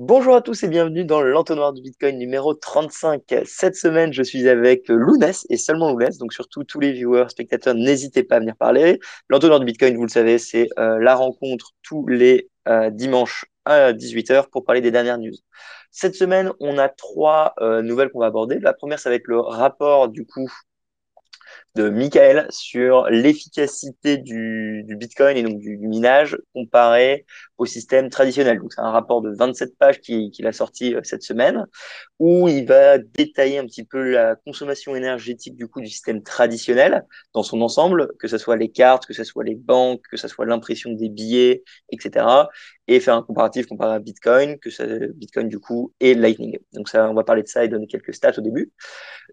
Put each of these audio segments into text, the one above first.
Bonjour à tous et bienvenue dans l'entonnoir du Bitcoin numéro 35. Cette semaine, je suis avec Lounès et seulement Lounès, donc surtout tous les viewers, spectateurs, n'hésitez pas à venir parler. L'entonnoir du Bitcoin, vous le savez, c'est la rencontre tous les dimanches à 18h pour parler des dernières news. Cette semaine, on a trois nouvelles qu'on va aborder. La première, ça va être le rapport du coup de Michael sur l'efficacité du Bitcoin et donc du minage comparé au système traditionnel. Donc c'est un rapport de 27 pages qu'il a sorti cette semaine où il va détailler un petit peu la consommation énergétique du coup du système traditionnel dans son ensemble, que ce soit les cartes, que ce soit les banques, que ce soit l'impression des billets, etc. et faire un comparatif comparé à Bitcoin, que ça, Bitcoin du coup et Lightning. Donc ça, on va parler de ça et donner quelques stats au début.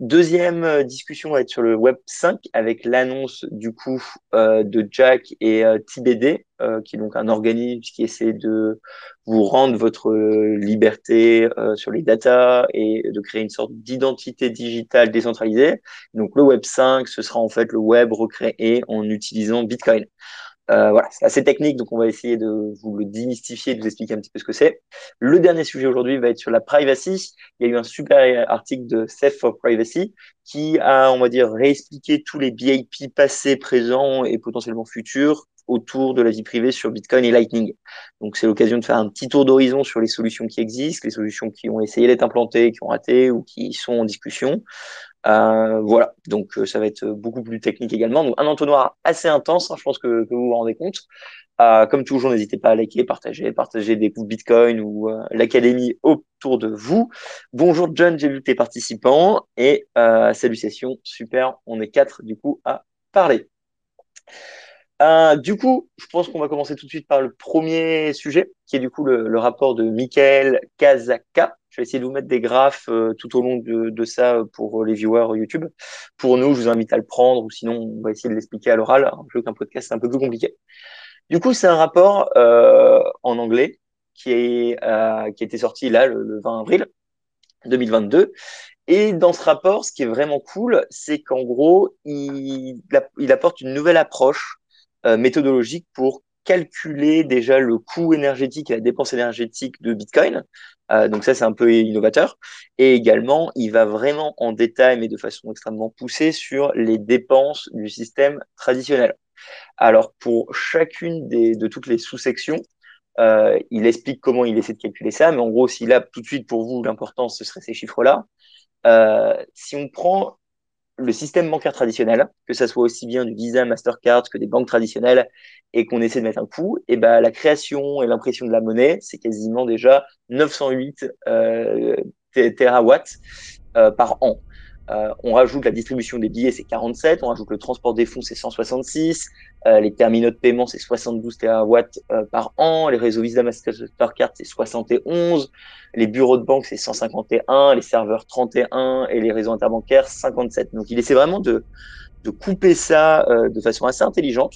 Deuxième discussion va être sur le Web5 avec l'annonce du coup de Jack et TBD, qui est donc un organisme qui essaie de vous rendre votre liberté sur les data et de créer une sorte d'identité digitale décentralisée. Donc le Web5, ce sera en fait le web recréé en utilisant Bitcoin. Voilà, c'est assez technique, donc on va essayer de vous le démystifier, de vous expliquer un petit peu ce que c'est. Le dernier sujet aujourd'hui va être sur la privacy. Il y a eu un super article de Safe for Privacy qui a, on va dire, réexpliqué tous les BIP passés, présents et potentiellement futurs autour de la vie privée sur Bitcoin et Lightning. Donc, c'est l'occasion de faire un petit tour d'horizon sur les solutions qui existent, les solutions qui ont essayé d'être implantées, qui ont raté ou qui sont en discussion. Voilà, donc ça va être beaucoup plus technique également. Donc, un entonnoir assez intense, hein, je pense que vous vous rendez compte. Comme toujours, n'hésitez pas à liker, partager des coups Bitcoin ou l'académie autour de vous. Bonjour John, j'ai vu tes participants et salutations, super, on est quatre du coup à parler. Du coup, je pense qu'on va commencer tout de suite par le premier sujet, qui est du coup le rapport de Michael Kazaka. Je vais essayer de vous mettre des graphes tout au long de ça pour les viewers YouTube. Pour nous, je vous invite à le prendre, ou sinon on va essayer de l'expliquer à l'oral. Je veux qu'un podcast, c'est un peu plus compliqué. Du coup, c'est un rapport en anglais qui a été sorti là le 20 avril 2022. Et dans ce rapport, ce qui est vraiment cool, c'est qu'en gros, il apporte une nouvelle approche méthodologique pour calculer déjà le coût énergétique et la dépense énergétique de Bitcoin. Donc ça, c'est un peu innovateur. Et également, il va vraiment en détail, mais de façon extrêmement poussée, sur les dépenses du système traditionnel. Alors, pour chacune de toutes les sous-sections, il explique comment il essaie de calculer ça. Mais en gros, s'il a tout de suite pour vous l'importance, ce serait ces chiffres-là. Si on prend le système bancaire traditionnel, que ça soit aussi bien du Visa, Mastercard que des banques traditionnelles, et qu'on essaie de mettre un coût, et ben la création et l'impression de la monnaie, c'est quasiment déjà 908 térawatts par an. On rajoute la distribution des billets, c'est 47, on rajoute le transport des fonds, c'est 166, les terminaux de paiement, c'est 72 térawatts par an, les réseaux Visa, Mastercard, c'est 71, les bureaux de banque, c'est 151, les serveurs 31 et les réseaux interbancaires, 57. Donc, il essaie vraiment de couper ça de façon assez intelligente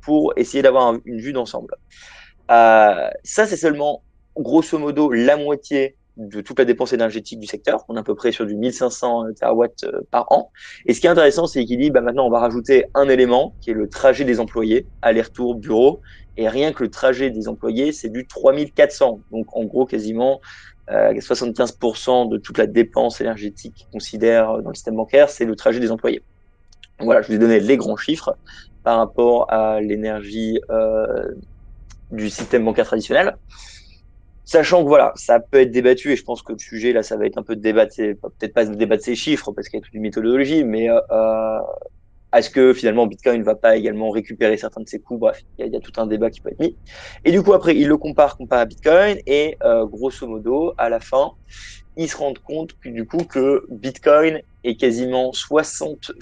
pour essayer d'avoir une vue d'ensemble. Ça, c'est seulement, grosso modo, la moitié de toute la dépense énergétique du secteur. On est à peu près sur du 1500 terawatts par an. Et ce qui est intéressant, c'est qu'il dit, bah, maintenant, on va rajouter un élément qui est le trajet des employés, aller-retour, bureau. Et rien que le trajet des employés, c'est du 3400. Donc, en gros, quasiment 75% de toute la dépense énergétique qu'il considère dans le système bancaire, c'est le trajet des employés. Donc, voilà, je vous ai donné les grands chiffres par rapport à l'énergie du système bancaire traditionnel. Sachant que voilà, ça peut être débattu et je pense que le sujet là, ça va être un peu débattu, peut-être pas débattre ces chiffres parce qu'il y a toute une méthodologie, mais est-ce que finalement Bitcoin ne va pas également récupérer certains de ses coûts? Bref, il y a tout un débat qui peut être mis. Et du coup après, il le compare à Bitcoin et grosso modo, à la fin, ils se rendent compte que du coup que Bitcoin est quasiment 56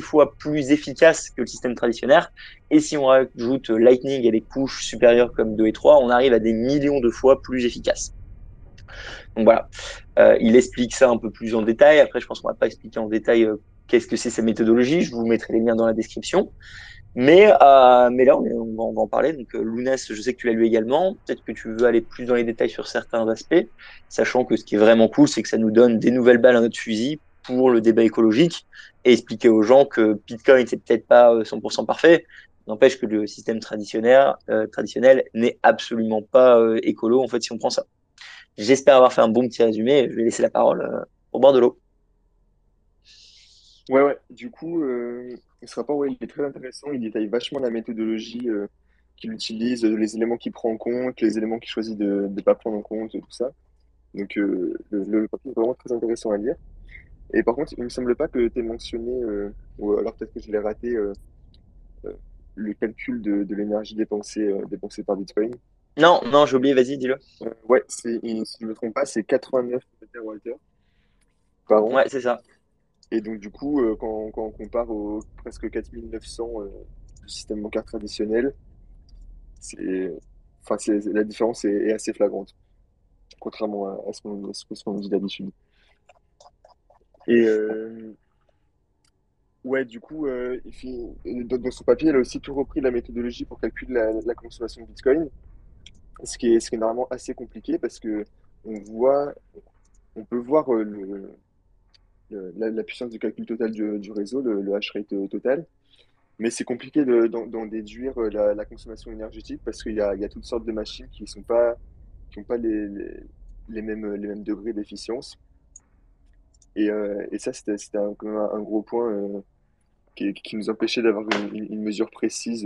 fois plus efficace que le système traditionnel. Et si on rajoute Lightning et les couches supérieures comme 2 et 3, on arrive à des millions de fois plus efficace. Donc voilà, il explique ça un peu plus en détail. Après, je pense qu'on va pas expliquer en détail qu'est-ce que c'est sa méthodologie. Je vous mettrai les liens dans la description. Mais là, on va en parler. Donc, Lounès, je sais que tu l'as lu également. Peut-être que tu veux aller plus dans les détails sur certains aspects, sachant que ce qui est vraiment cool, c'est que ça nous donne des nouvelles balles à notre fusil pour le débat écologique et expliquer aux gens que Bitcoin, c'est peut-être pas 100% parfait, N'empêche que le système traditionnel n'est absolument pas écolo, en fait, si on prend ça. J'espère avoir fait un bon petit résumé. Je vais laisser la parole au bord de l'eau. Ouais. Du coup, ce rapport, il est très intéressant. Il détaille vachement la méthodologie qu'il utilise, les éléments qu'il prend en compte, les éléments qu'il choisit de ne pas prendre en compte, tout ça. Donc, le papier est vraiment très intéressant à lire. Et par contre, il ne me semble pas que tu aies mentionné, ou alors peut-être que je l'ai raté, le calcul de l'énergie dépensée par Bitcoin. Non, j'ai oublié, vas-y, dis-le. Ouais, si je ne me trompe pas, c'est 89 TWh par an. Ouais, c'est ça. Et donc, du coup, quand on compare aux presque 4900 du système bancaire traditionnel, la différence est assez flagrante, contrairement à ce qu'on dit d'habitude. Et ouais, du coup, dans son papier, elle a aussi tout repris la méthodologie pour calculer la consommation de Bitcoin, ce qui est normalement assez compliqué parce que on peut voir la puissance de calcul totale du réseau, le hash rate total, mais c'est compliqué d'en déduire la consommation énergétique parce qu'il y a toutes sortes de machines qui n'ont pas les mêmes degrés d'efficience. Et ça, c'était un gros point qui nous empêchait d'avoir une mesure précise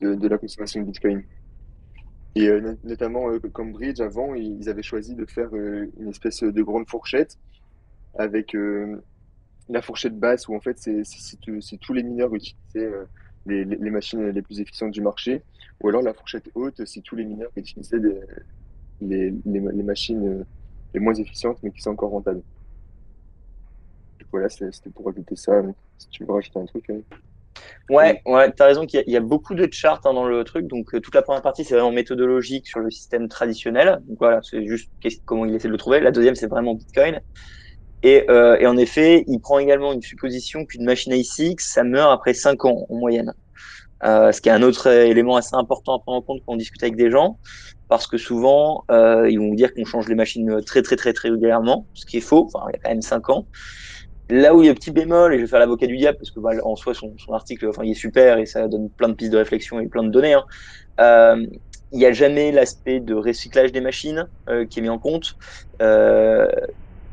de la consommation de Bitcoin. Et notamment, Cambridge, avant, ils avaient choisi de faire une espèce de grande fourchette avec la fourchette basse où, en fait, c'est tous les mineurs utilisaient les machines les plus efficientes du marché, ou alors la fourchette haute, c'est tous les mineurs qui utilisaient les machines les moins efficientes, mais qui sont encore rentables. Donc voilà, c'était pour rajouter ça. Si tu veux rajouter un truc. Ouais, tu as raison qu'il y a beaucoup de charts dans le truc. Donc, toute la première partie, c'est vraiment méthodologique sur le système traditionnel. Donc voilà, c'est juste comment il essaie de le trouver. La deuxième, c'est vraiment Bitcoin. Et en effet, il prend également une supposition qu'une machine ASIC, ça meurt après 5 ans en moyenne. Ce qui est un autre élément assez important à prendre en compte quand on discute avec des gens, parce que souvent, ils vont vous dire qu'on change les machines très, très, très, très régulièrement, ce qui est faux. Enfin, il y a quand même 5 ans. Là où il y a petit bémol, et je vais faire l'avocat du diable, parce que bah, en soi, son article, enfin, il est super et ça donne plein de pistes de réflexion et plein de données. Il n'y a jamais l'aspect de recyclage des machines qui est mis en compte.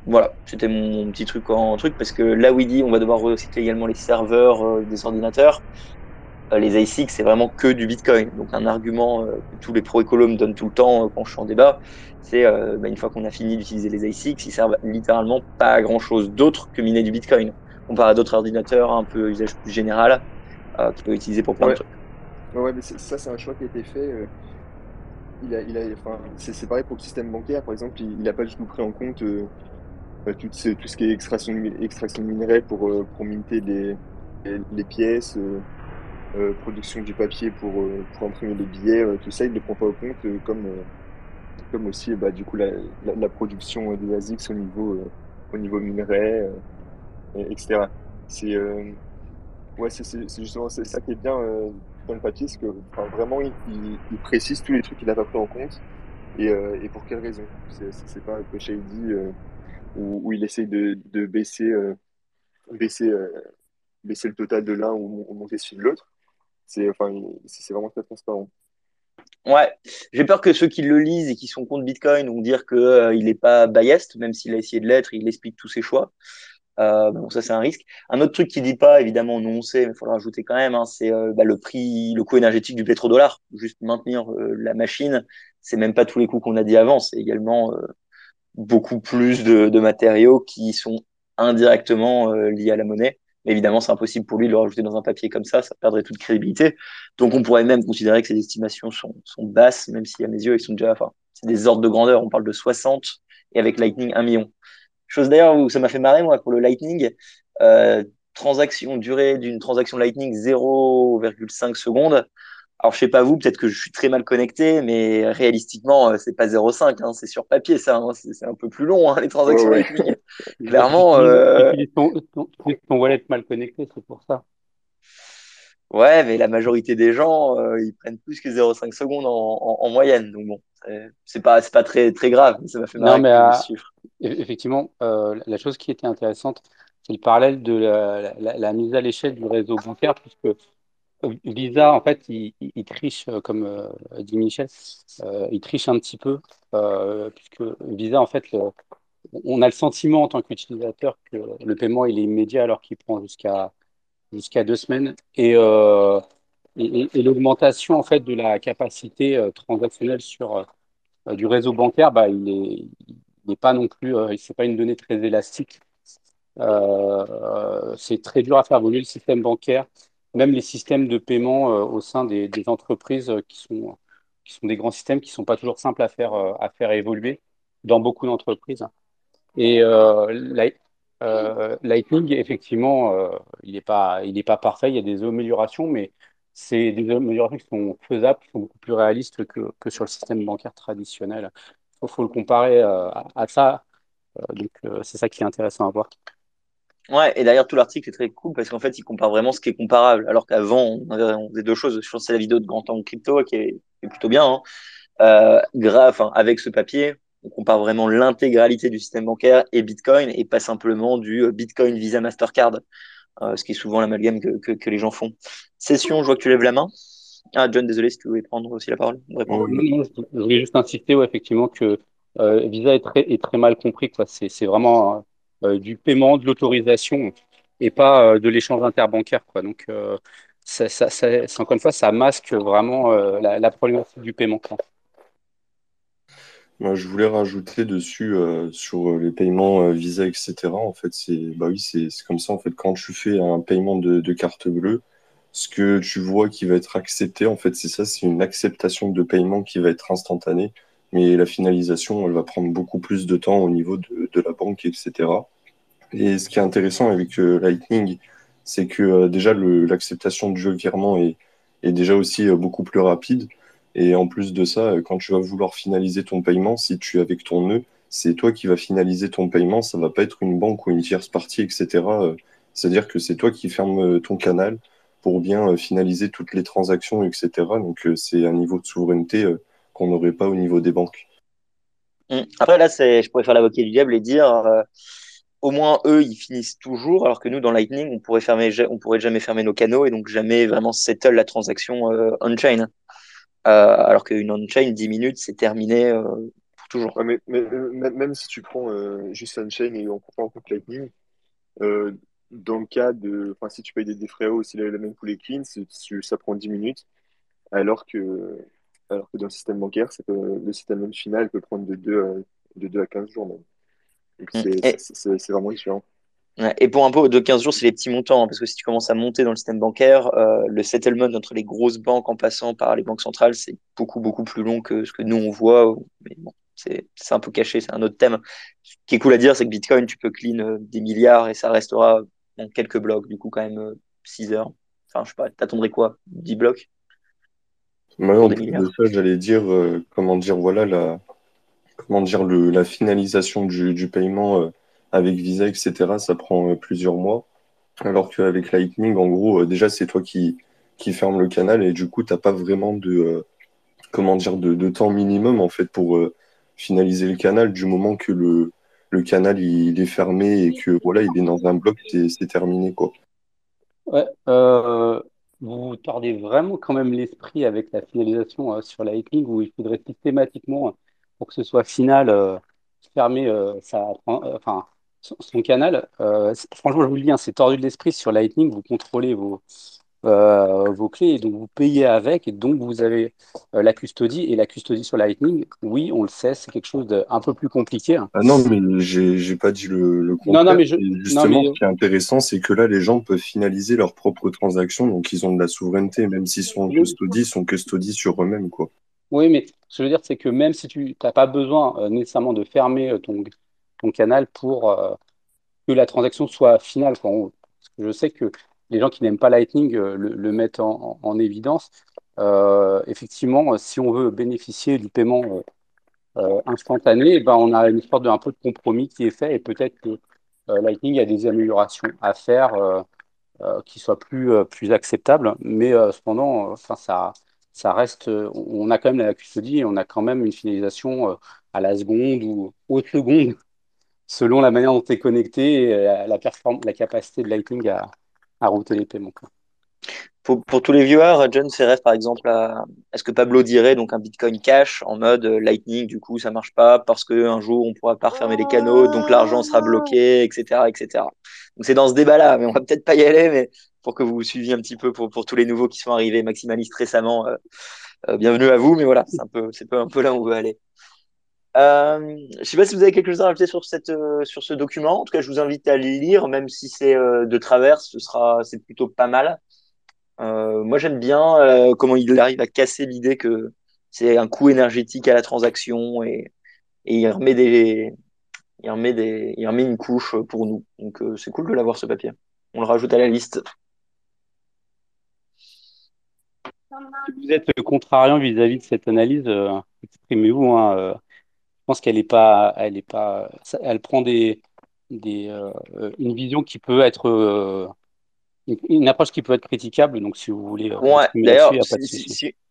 Voilà, c'était mon petit truc en truc, parce que là où il dit on va devoir recycler également les serveurs des ordinateurs, les ASIC, c'est vraiment que du Bitcoin. Donc un argument que tous les pro-écolos me donnent tout le temps quand je suis en débat, c'est une fois qu'on a fini d'utiliser les ASIC, ils servent littéralement pas à grand-chose d'autre que miner du Bitcoin, comparé à d'autres ordinateurs un peu usage plus général qu'ils peuvent utiliser pour plein de trucs. Ouais, mais ça c'est un choix qui a été fait. C'est pareil pour le système bancaire, par exemple, il n'a pas du tout pris en compte tout ce qui est extraction de minerais pour minter les pièces, production du papier pour imprimer les billets, tout ça, il ne le prend pas en compte, comme aussi du coup, la production des ASICs au niveau minerais, etc. C'est justement ça qui est bien dans le papier, c'est que vraiment il précise tous les trucs qu'il n'a pas pris en compte et pour quelles raisons. C'est pas que Shady où il essaye de baisser le total de l'un ou monter celui de l'autre. C'est vraiment très transparent. Ouais, j'ai peur que ceux qui le lisent et qui sont contre Bitcoin vont dire qu'il n'est pas biased, même s'il a essayé de l'être, il explique tous ses choix. Bon, ça, c'est un risque. Un autre truc qu'il ne dit pas, évidemment, nous on sait, mais il faut le rajouter quand même, c'est le coût énergétique du pétrodollar. Juste maintenir la machine, c'est même pas tous les coûts qu'on a dit avant, c'est également beaucoup plus de matériaux qui sont indirectement liés à la monnaie. Mais évidemment, c'est impossible pour lui de le rajouter dans un papier comme ça perdrait toute crédibilité. Donc, on pourrait même considérer que ces estimations sont basses, même si à mes yeux, ils sont déjà... Enfin, c'est des ordres de grandeur. On parle de 60 et avec Lightning, 1 million. Chose d'ailleurs où ça m'a fait marrer, moi, pour le Lightning. Durée d'une transaction Lightning, 0,5 secondes. Alors, je sais pas vous, peut-être que je suis très mal connecté, mais réalistiquement, c'est pas 0,5, c'est sur papier, ça. C'est un peu plus long, les transactions Lightning. Clairement. Ton wallet mal connecté, c'est pour ça. Ouais, mais la majorité des gens, ils prennent plus que 0,5 secondes en moyenne. Donc bon, c'est pas très, très grave, mais ça m'a fait marrer ce chiffre. Effectivement, la chose qui était intéressante, c'est le parallèle de la mise à l'échelle du réseau bancaire, puisque Visa, en fait, il triche, comme dit Michel, il triche un petit peu, puisque Visa, en fait, on a le sentiment en tant qu'utilisateur que le paiement il est immédiat alors qu'il prend jusqu'à 2 semaines. Et l'augmentation en fait de la capacité transactionnelle sur du réseau bancaire, bah, il n'est pas non plus, c'est pas une donnée très élastique. C'est très dur à faire évoluer le système bancaire, même les systèmes de paiement au sein des entreprises qui sont des grands systèmes qui sont pas toujours simples à faire évoluer dans beaucoup d'entreprises. Et Lightning, effectivement, il n'est pas parfait, il y a des améliorations, mais c'est des améliorations qui sont faisables, qui sont beaucoup plus réalistes que sur le système bancaire traditionnel. Il faut le comparer à ça, donc c'est ça qui est intéressant à voir. Ouais, et d'ailleurs, tout l'article est très cool parce qu'en fait, il compare vraiment ce qui est comparable, alors qu'avant, on faisait deux choses. Je pense que c'est la vidéo de Grand Angle Crypto qui est plutôt bien, hein. Avec ce papier, on compare vraiment l'intégralité du système bancaire et Bitcoin et pas simplement du Bitcoin Visa Mastercard, ce qui est souvent l'amalgame que les gens font. Session, je vois que tu lèves la main. Ah, John, désolé si tu voulais prendre aussi la parole. Je voulais juste insister, ouais, effectivement, que Visa est très mal compris, quoi. C'est vraiment du paiement, de l'autorisation et pas de l'échange interbancaire, quoi. Donc, encore une fois, ça masque vraiment la problématique du paiement, quoi. Moi, je voulais rajouter dessus sur les paiements Visa, etc. En fait, c'est comme ça. En fait, quand tu fais un paiement de carte bleue, ce que tu vois qui va être accepté, en fait, c'est ça. C'est une acceptation de paiement qui va être instantanée, mais la finalisation, elle va prendre beaucoup plus de temps au niveau de la banque, etc. Et ce qui est intéressant avec Lightning, c'est que déjà l'acceptation du virement est déjà aussi beaucoup plus rapide. Et en plus de ça, quand tu vas vouloir finaliser ton paiement, si tu es avec ton nœud, c'est toi qui vas finaliser ton paiement, ça ne va pas être une banque ou une tierce partie, etc. C'est-à-dire que c'est toi qui fermes ton canal pour bien finaliser toutes les transactions, etc. Donc c'est un niveau de souveraineté qu'on n'aurait pas au niveau des banques. Après là, je pourrais faire l'avocat du diable et dire au moins eux, ils finissent toujours, alors que nous, dans Lightning, on pourrait jamais fermer nos canaux et donc jamais vraiment settle la transaction on-chain. Alors qu'une on-chain, 10 minutes, c'est terminé pour toujours. Ouais, mais même si tu prends juste on-chain et on prend en compte Lightning, dans le cas de. Enfin, si tu payes des frais hauts, si la même poulet clean, ça prend 10 minutes. Alors que dans le système bancaire, le système final peut prendre de 2 à 15 jours même. Donc c'est vraiment différent. Et pour un pot de 15 jours, c'est les petits montants, hein, parce que si tu commences à monter dans le système bancaire, le settlement entre les grosses banques en passant par les banques centrales, c'est beaucoup, beaucoup plus long que ce que nous, on voit. Mais bon, c'est un peu caché, c'est un autre thème. Ce qui est cool à dire, c'est que Bitcoin, tu peux clean des milliards et ça restera en quelques blocs, du coup, quand même 6 heures. Enfin, je sais pas, t'attendrais quoi, 10 blocs? Ouais, en plus de ça, j'allais dire, la finalisation du paiement. Avec Visa, etc., ça prend plusieurs mois. Alors qu'avec Lightning, en gros, déjà, c'est toi qui ferme le canal et du coup, tu n'as pas vraiment de temps minimum en fait, pour finaliser le canal. Du moment que le canal il est fermé et que voilà, il est dans un bloc, c'est terminé, quoi. Ouais, vous tordez vraiment quand même l'esprit avec la finalisation sur Lightning où il faudrait systématiquement, pour que ce soit final, fermer son canal. Franchement, je vous le dis, hein, c'est tordu de l'esprit sur Lightning. Vous contrôlez vos clés, et donc vous payez avec, et donc vous avez la custodie. Et la custodie sur Lightning, oui, on le sait, c'est quelque chose d'un peu plus compliqué, hein. Ah non, mais j'ai pas dit le contraire. Non, mais ce qui est intéressant, c'est que là, les gens peuvent finaliser leurs propres transactions, donc ils ont de la souveraineté, même s'ils sont custodie sur eux-mêmes, quoi. Oui, mais ce que je veux dire, c'est que même si tu n'as pas besoin nécessairement de fermer ton canal pour que la transaction soit finale, quoi. Parce que je sais que les gens qui n'aiment pas Lightning le mettent en évidence. Effectivement, si on veut bénéficier du paiement instantané, eh ben, on a une sorte un peu de compromis qui est fait et peut-être que Lightning a des améliorations à faire qui soient plus acceptables. Mais cependant, ça reste, on a quand même la custodie et on a quand même une finalisation à la seconde ou aux secondes, selon la manière dont tu es connecté et la capacité de Lightning à router les paiements. Pour tous les viewers, John se réfère par exemple à ce que Pablo dirait, donc un Bitcoin cash en mode Lightning, du coup ça marche pas parce qu'un jour on pourra pas refermer les canaux, donc l'argent sera bloqué, etc., etc. Donc c'est dans ce débat-là, mais on va peut-être pas y aller, mais pour que vous suiviez un petit peu pour tous les nouveaux qui sont arrivés maximalistes récemment, bienvenue à vous, mais voilà, c'est un peu là où on veut aller. Je ne sais pas si vous avez quelque chose à rajouter sur ce document. En tout cas, je vous invite à le lire, même si c'est de travers, c'est plutôt pas mal. Moi, j'aime bien comment il arrive à casser l'idée que c'est un coût énergétique à la transaction et il remet une couche pour nous. Donc, c'est cool de l'avoir, ce papier. On le rajoute à la liste. Si vous êtes contrariant vis-à-vis de cette analyse, exprimez-vous, hein, Je pense qu'elle prend une vision qui peut être une approche qui peut être critiquable. Donc, si vous voulez, ouais, d'ailleurs,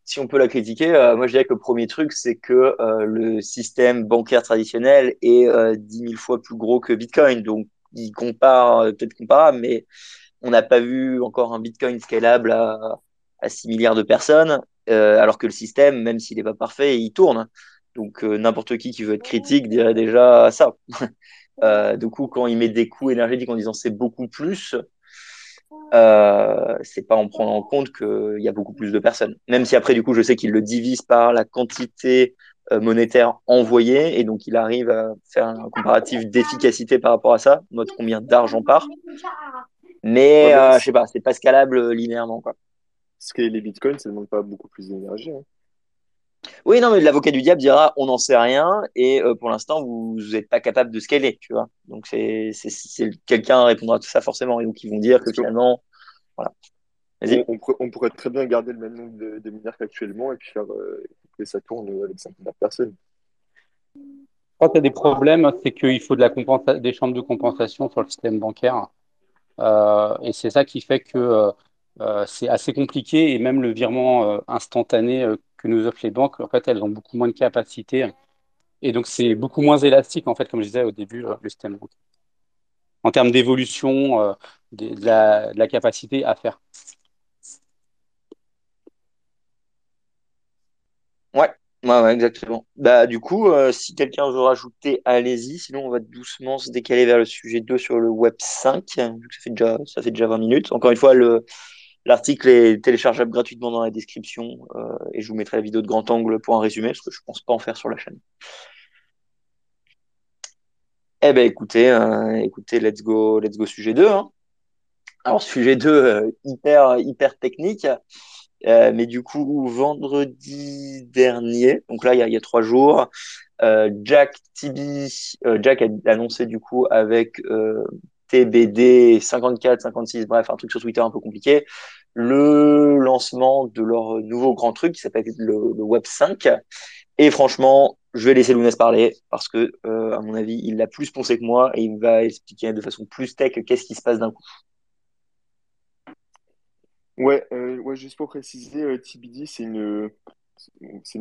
si on peut la critiquer, moi je dirais que le premier truc, c'est que le système bancaire traditionnel est 10 000 fois plus gros que Bitcoin. Donc, il compare, peut-être comparable, mais on n'a pas vu encore un Bitcoin scalable à 6 milliards de personnes, alors que le système, même s'il n'est pas parfait, il tourne. Donc, n'importe qui veut être critique dirait déjà ça. Du coup, quand il met des coûts énergétiques en disant c'est beaucoup plus, c'est pas en prenant en compte qu'il y a beaucoup plus de personnes. Même si après, du coup, je sais qu'il le divise par la quantité monétaire envoyée et donc il arrive à faire un comparatif d'efficacité par rapport à ça, mode combien d'argent part. Mais je sais pas, c'est pas scalable linéairement, quoi. Parce que les bitcoins, ça ne demande pas beaucoup plus d'énergie, hein. Oui, non, mais l'avocat du diable dira on n'en sait rien et pour l'instant vous n'êtes pas capable de scaler, tu vois. Donc quelqu'un répondra à tout ça forcément et donc ils vont dire que finalement, voilà. Vas-y. On pourrait très bien garder le même nombre de mineurs qu'actuellement et puis faire que ça tourne avec 5 milliards de personnes. Quand tu as des problèmes, c'est qu'il faut des chambres de compensation sur le système bancaire et c'est ça qui fait que c'est assez compliqué et même le virement instantané que nous offrent les banques, en fait, elles ont beaucoup moins de capacité. Et donc, c'est beaucoup moins élastique, en fait, comme je disais au début, le système bancaire. En termes d'évolution, de la capacité à faire. Ouais, exactement. Bah, du coup, si quelqu'un veut rajouter, allez-y. Sinon, on va doucement se décaler vers le sujet 2 sur le Web 5. Ça fait déjà 20 minutes. Encore une fois, l'article est téléchargeable gratuitement dans la description et je vous mettrai la vidéo de grand angle pour un résumé, parce que je ne pense pas en faire sur la chaîne. Eh bien, écoutez, let's go sujet 2. Hein. Alors, sujet 2, hyper technique, mais du coup, vendredi dernier, donc là, il y a 3 jours, Jack a annoncé du coup avec... TBD 54, 56, bref, un truc sur Twitter un peu compliqué, le lancement de leur nouveau grand truc qui s'appelle le Web 5. Et franchement, je vais laisser Lounès parler parce que, à mon avis, il l'a plus pensé que moi et il va expliquer de façon plus tech qu'est-ce qui se passe d'un coup. Ouais, juste pour préciser, TBD, c'est une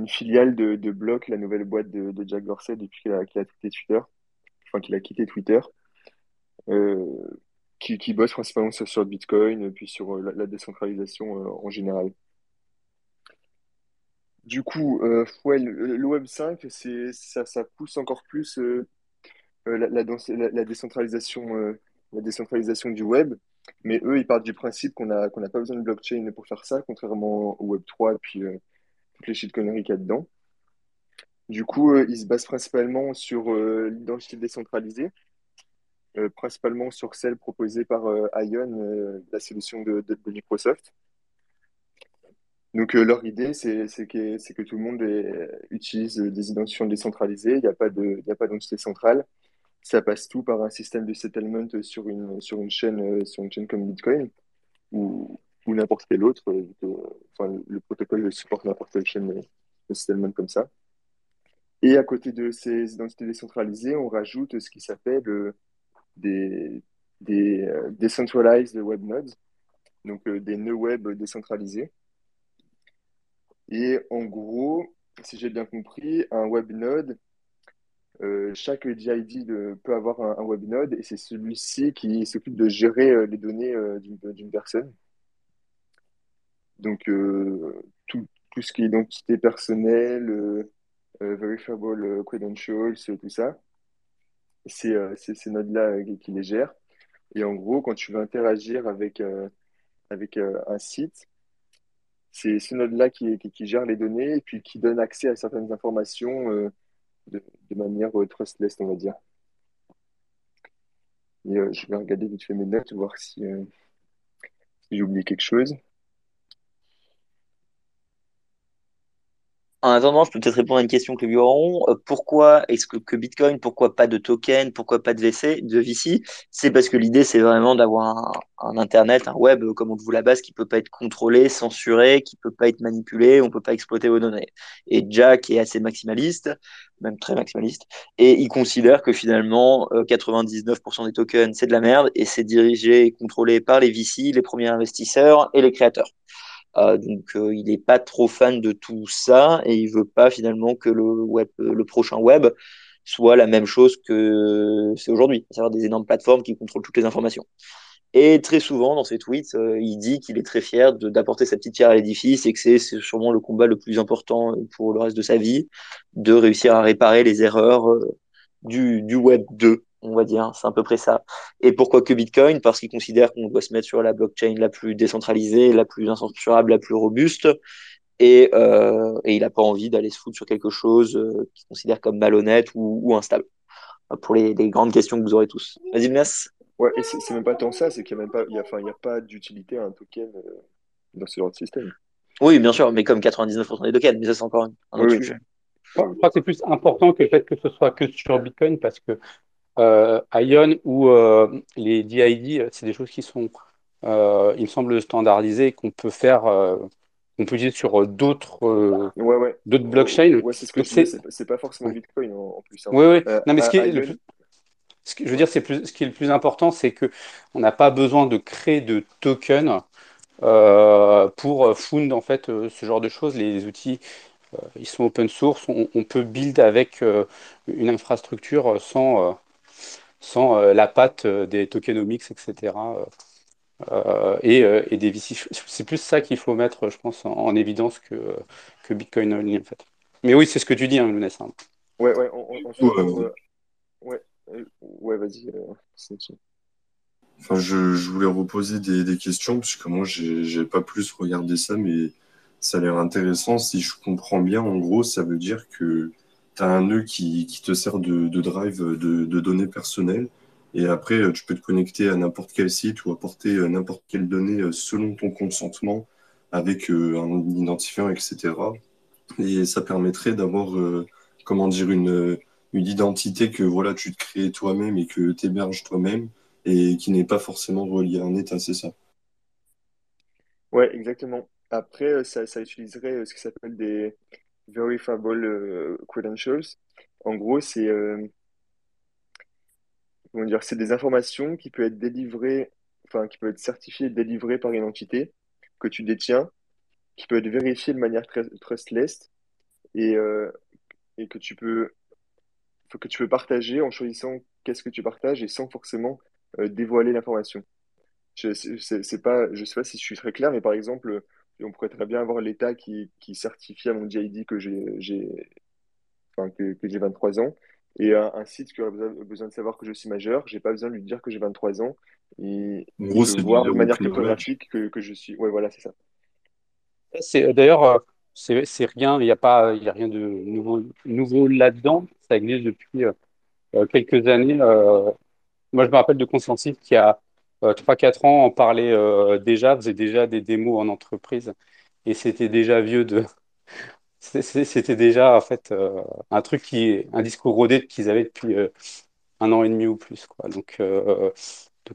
filiale de Block, la nouvelle boîte de Jack Dorsey depuis qu'il a quitté Twitter. Qui bosse principalement sur Bitcoin puis sur la décentralisation en général. Du coup, ouais, le Web 5, ça pousse encore plus la décentralisation du web, mais eux, ils partent du principe qu'on n'a pas besoin de blockchain pour faire ça, contrairement au Web 3 et puis toutes les shitconneries qu'il y a dedans. Du coup, ils se basent principalement sur l'identité décentralisée, principalement sur celle proposée par Ion, la solution de Microsoft. Donc, leur idée, c'est que tout le monde utilise des identifiants décentralisés. Il n'y a pas d'identité centrale. Ça passe tout par un système de settlement sur une chaîne comme Bitcoin ou n'importe quelle autre. Le protocole supporte n'importe quelle chaîne de settlement comme ça. Et à côté de ces identités décentralisées, on rajoute ce qui s'appelle... des decentralized web nodes, donc des nœuds web décentralisés. Et en gros, si j'ai bien compris, un web node, chaque DID peut avoir un web node et c'est celui-ci qui s'occupe de gérer les données d'une personne. Donc, tout ce qui est identité personnelle, verifiable credentials, tout ça, c'est ces nodes-là qui les gèrent. Et en gros, quand tu veux interagir avec un site, c'est ce node-là qui gère les données et puis qui donne accès à certaines informations de manière trustless, on va dire. Et je vais regarder vite fait mes notes, voir si j'ai oublié quelque chose. En attendant, je peux peut-être répondre à une question que les viewers auront. Pourquoi est-ce que Bitcoin, pourquoi pas de token, pourquoi pas de VC? C'est parce que l'idée, c'est vraiment d'avoir un Internet, un web, comme on le voit la base, qui ne peut pas être contrôlé, censuré, qui ne peut pas être manipulé, on ne peut pas exploiter vos données. Et Jack est assez maximaliste, même très maximaliste, et il considère que finalement, 99% des tokens, c'est de la merde, et c'est dirigé et contrôlé par les VC, les premiers investisseurs et les créateurs. Donc il n'est pas trop fan de tout ça et il veut pas finalement que le prochain web soit la même chose que c'est aujourd'hui, c'est-à-dire des énormes plateformes qui contrôlent toutes les informations. Et très souvent dans ses tweets, il dit qu'il est très fier d'apporter sa petite pierre à l'édifice et que c'est sûrement le combat le plus important pour le reste de sa vie, de réussir à réparer les erreurs du web 2. On va dire, c'est à peu près ça. Et pourquoi que Bitcoin? Parce qu'ils considèrent qu'on doit se mettre sur la blockchain la plus décentralisée, la plus incensurable, la plus robuste. Et il n'a pas envie d'aller se foutre sur quelque chose qu'il considère comme malhonnête ou instable. Pour les grandes questions que vous aurez tous. Vas-y, Menas. Ouais, et c'est même pas tant ça, c'est qu'il n'y a même pas, il y a pas d'utilité à un token dans ce genre de système. Oui, bien sûr, mais comme 99% des tokens, mais ça, c'est encore un autre sujet. Je crois que c'est plus important que le fait que ce soit que sur Bitcoin parce que. Ion ou les DID, c'est des choses qui sont, il me semble, standardisées qu'on peut faire, qu'on peut utiliser sur d'autres d'autres blockchains. Ouais, c'est ce que c'est pas forcément Bitcoin en plus. Hein. Oui. Non, mais ce qui est le plus important, c'est que on n'a pas besoin de créer de tokens pour fund en fait ce genre de choses. Les outils. Ils sont open source, on peut build avec une infrastructure sans la patte des tokenomics, etc. Et des VC. C'est plus ça qu'il faut mettre, je pense, en évidence que Bitcoin only, en fait. Mais oui, c'est ce que tu dis, hein, Younes. Ouais, on se retrouve. Ouais, vas-y. Enfin, je voulais reposer des questions, parce que moi, j'ai pas plus regardé ça, mais. Ça a l'air intéressant. Si je comprends bien, en gros, ça veut dire que tu as un nœud qui te sert de drive de données personnelles. Et après, tu peux te connecter à n'importe quel site ou apporter n'importe quelle donnée selon ton consentement avec un identifiant, etc. Et ça permettrait d'avoir, une identité que voilà, tu te crées toi-même et que tu héberges toi-même et qui n'est pas forcément reliée à un état, c'est ça? Ouais, exactement. Après, ça utiliserait ce qui s'appelle des verifiable credentials. En gros, c'est des informations qui peuvent être délivrées, enfin, qui peuvent être certifiées et délivrées par une entité que tu détiens, qui peut être vérifiée de manière trustless et que tu peux partager en choisissant qu'est-ce que tu partages et sans forcément dévoiler l'information. Je sais pas si je suis très clair, mais par exemple, on pourrait très bien avoir l'État qui certifie à mon DID que j'ai 23 ans et un site qui aurait besoin de savoir que je suis majeur. J'ai pas besoin de lui dire que j'ai 23 ans et de voir de manière cryptographique que je suis. Ouais, voilà, c'est ça. D'ailleurs, c'est rien. Il y a rien de nouveau là-dedans. Ça existe depuis quelques années. Moi, je me rappelle de Consensus qui a 3-4 ans, on parlait faisait déjà des démos en entreprise et c'était déjà vieux de. C'était déjà en fait un discours rodé qu'ils avaient depuis un an et demi ou plus, quoi. Donc, ce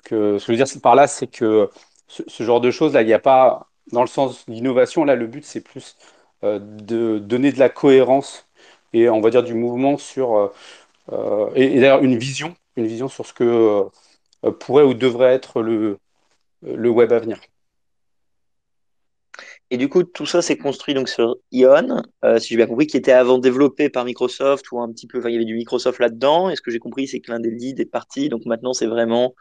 que je veux dire par là, c'est que ce genre de choses là, il n'y a pas dans le sens d'innovation là. Le but c'est plus de donner de la cohérence et on va dire du mouvement sur et d'ailleurs une vision sur ce que pourrait ou devrait être le web à venir. Et du coup, tout ça s'est construit donc sur Ion, si j'ai bien compris, qui était avant développé par Microsoft ou un petit peu, il y avait du Microsoft là-dedans. Et ce que j'ai compris, c'est que l'un des leads est parti. Donc maintenant, c'est vraiment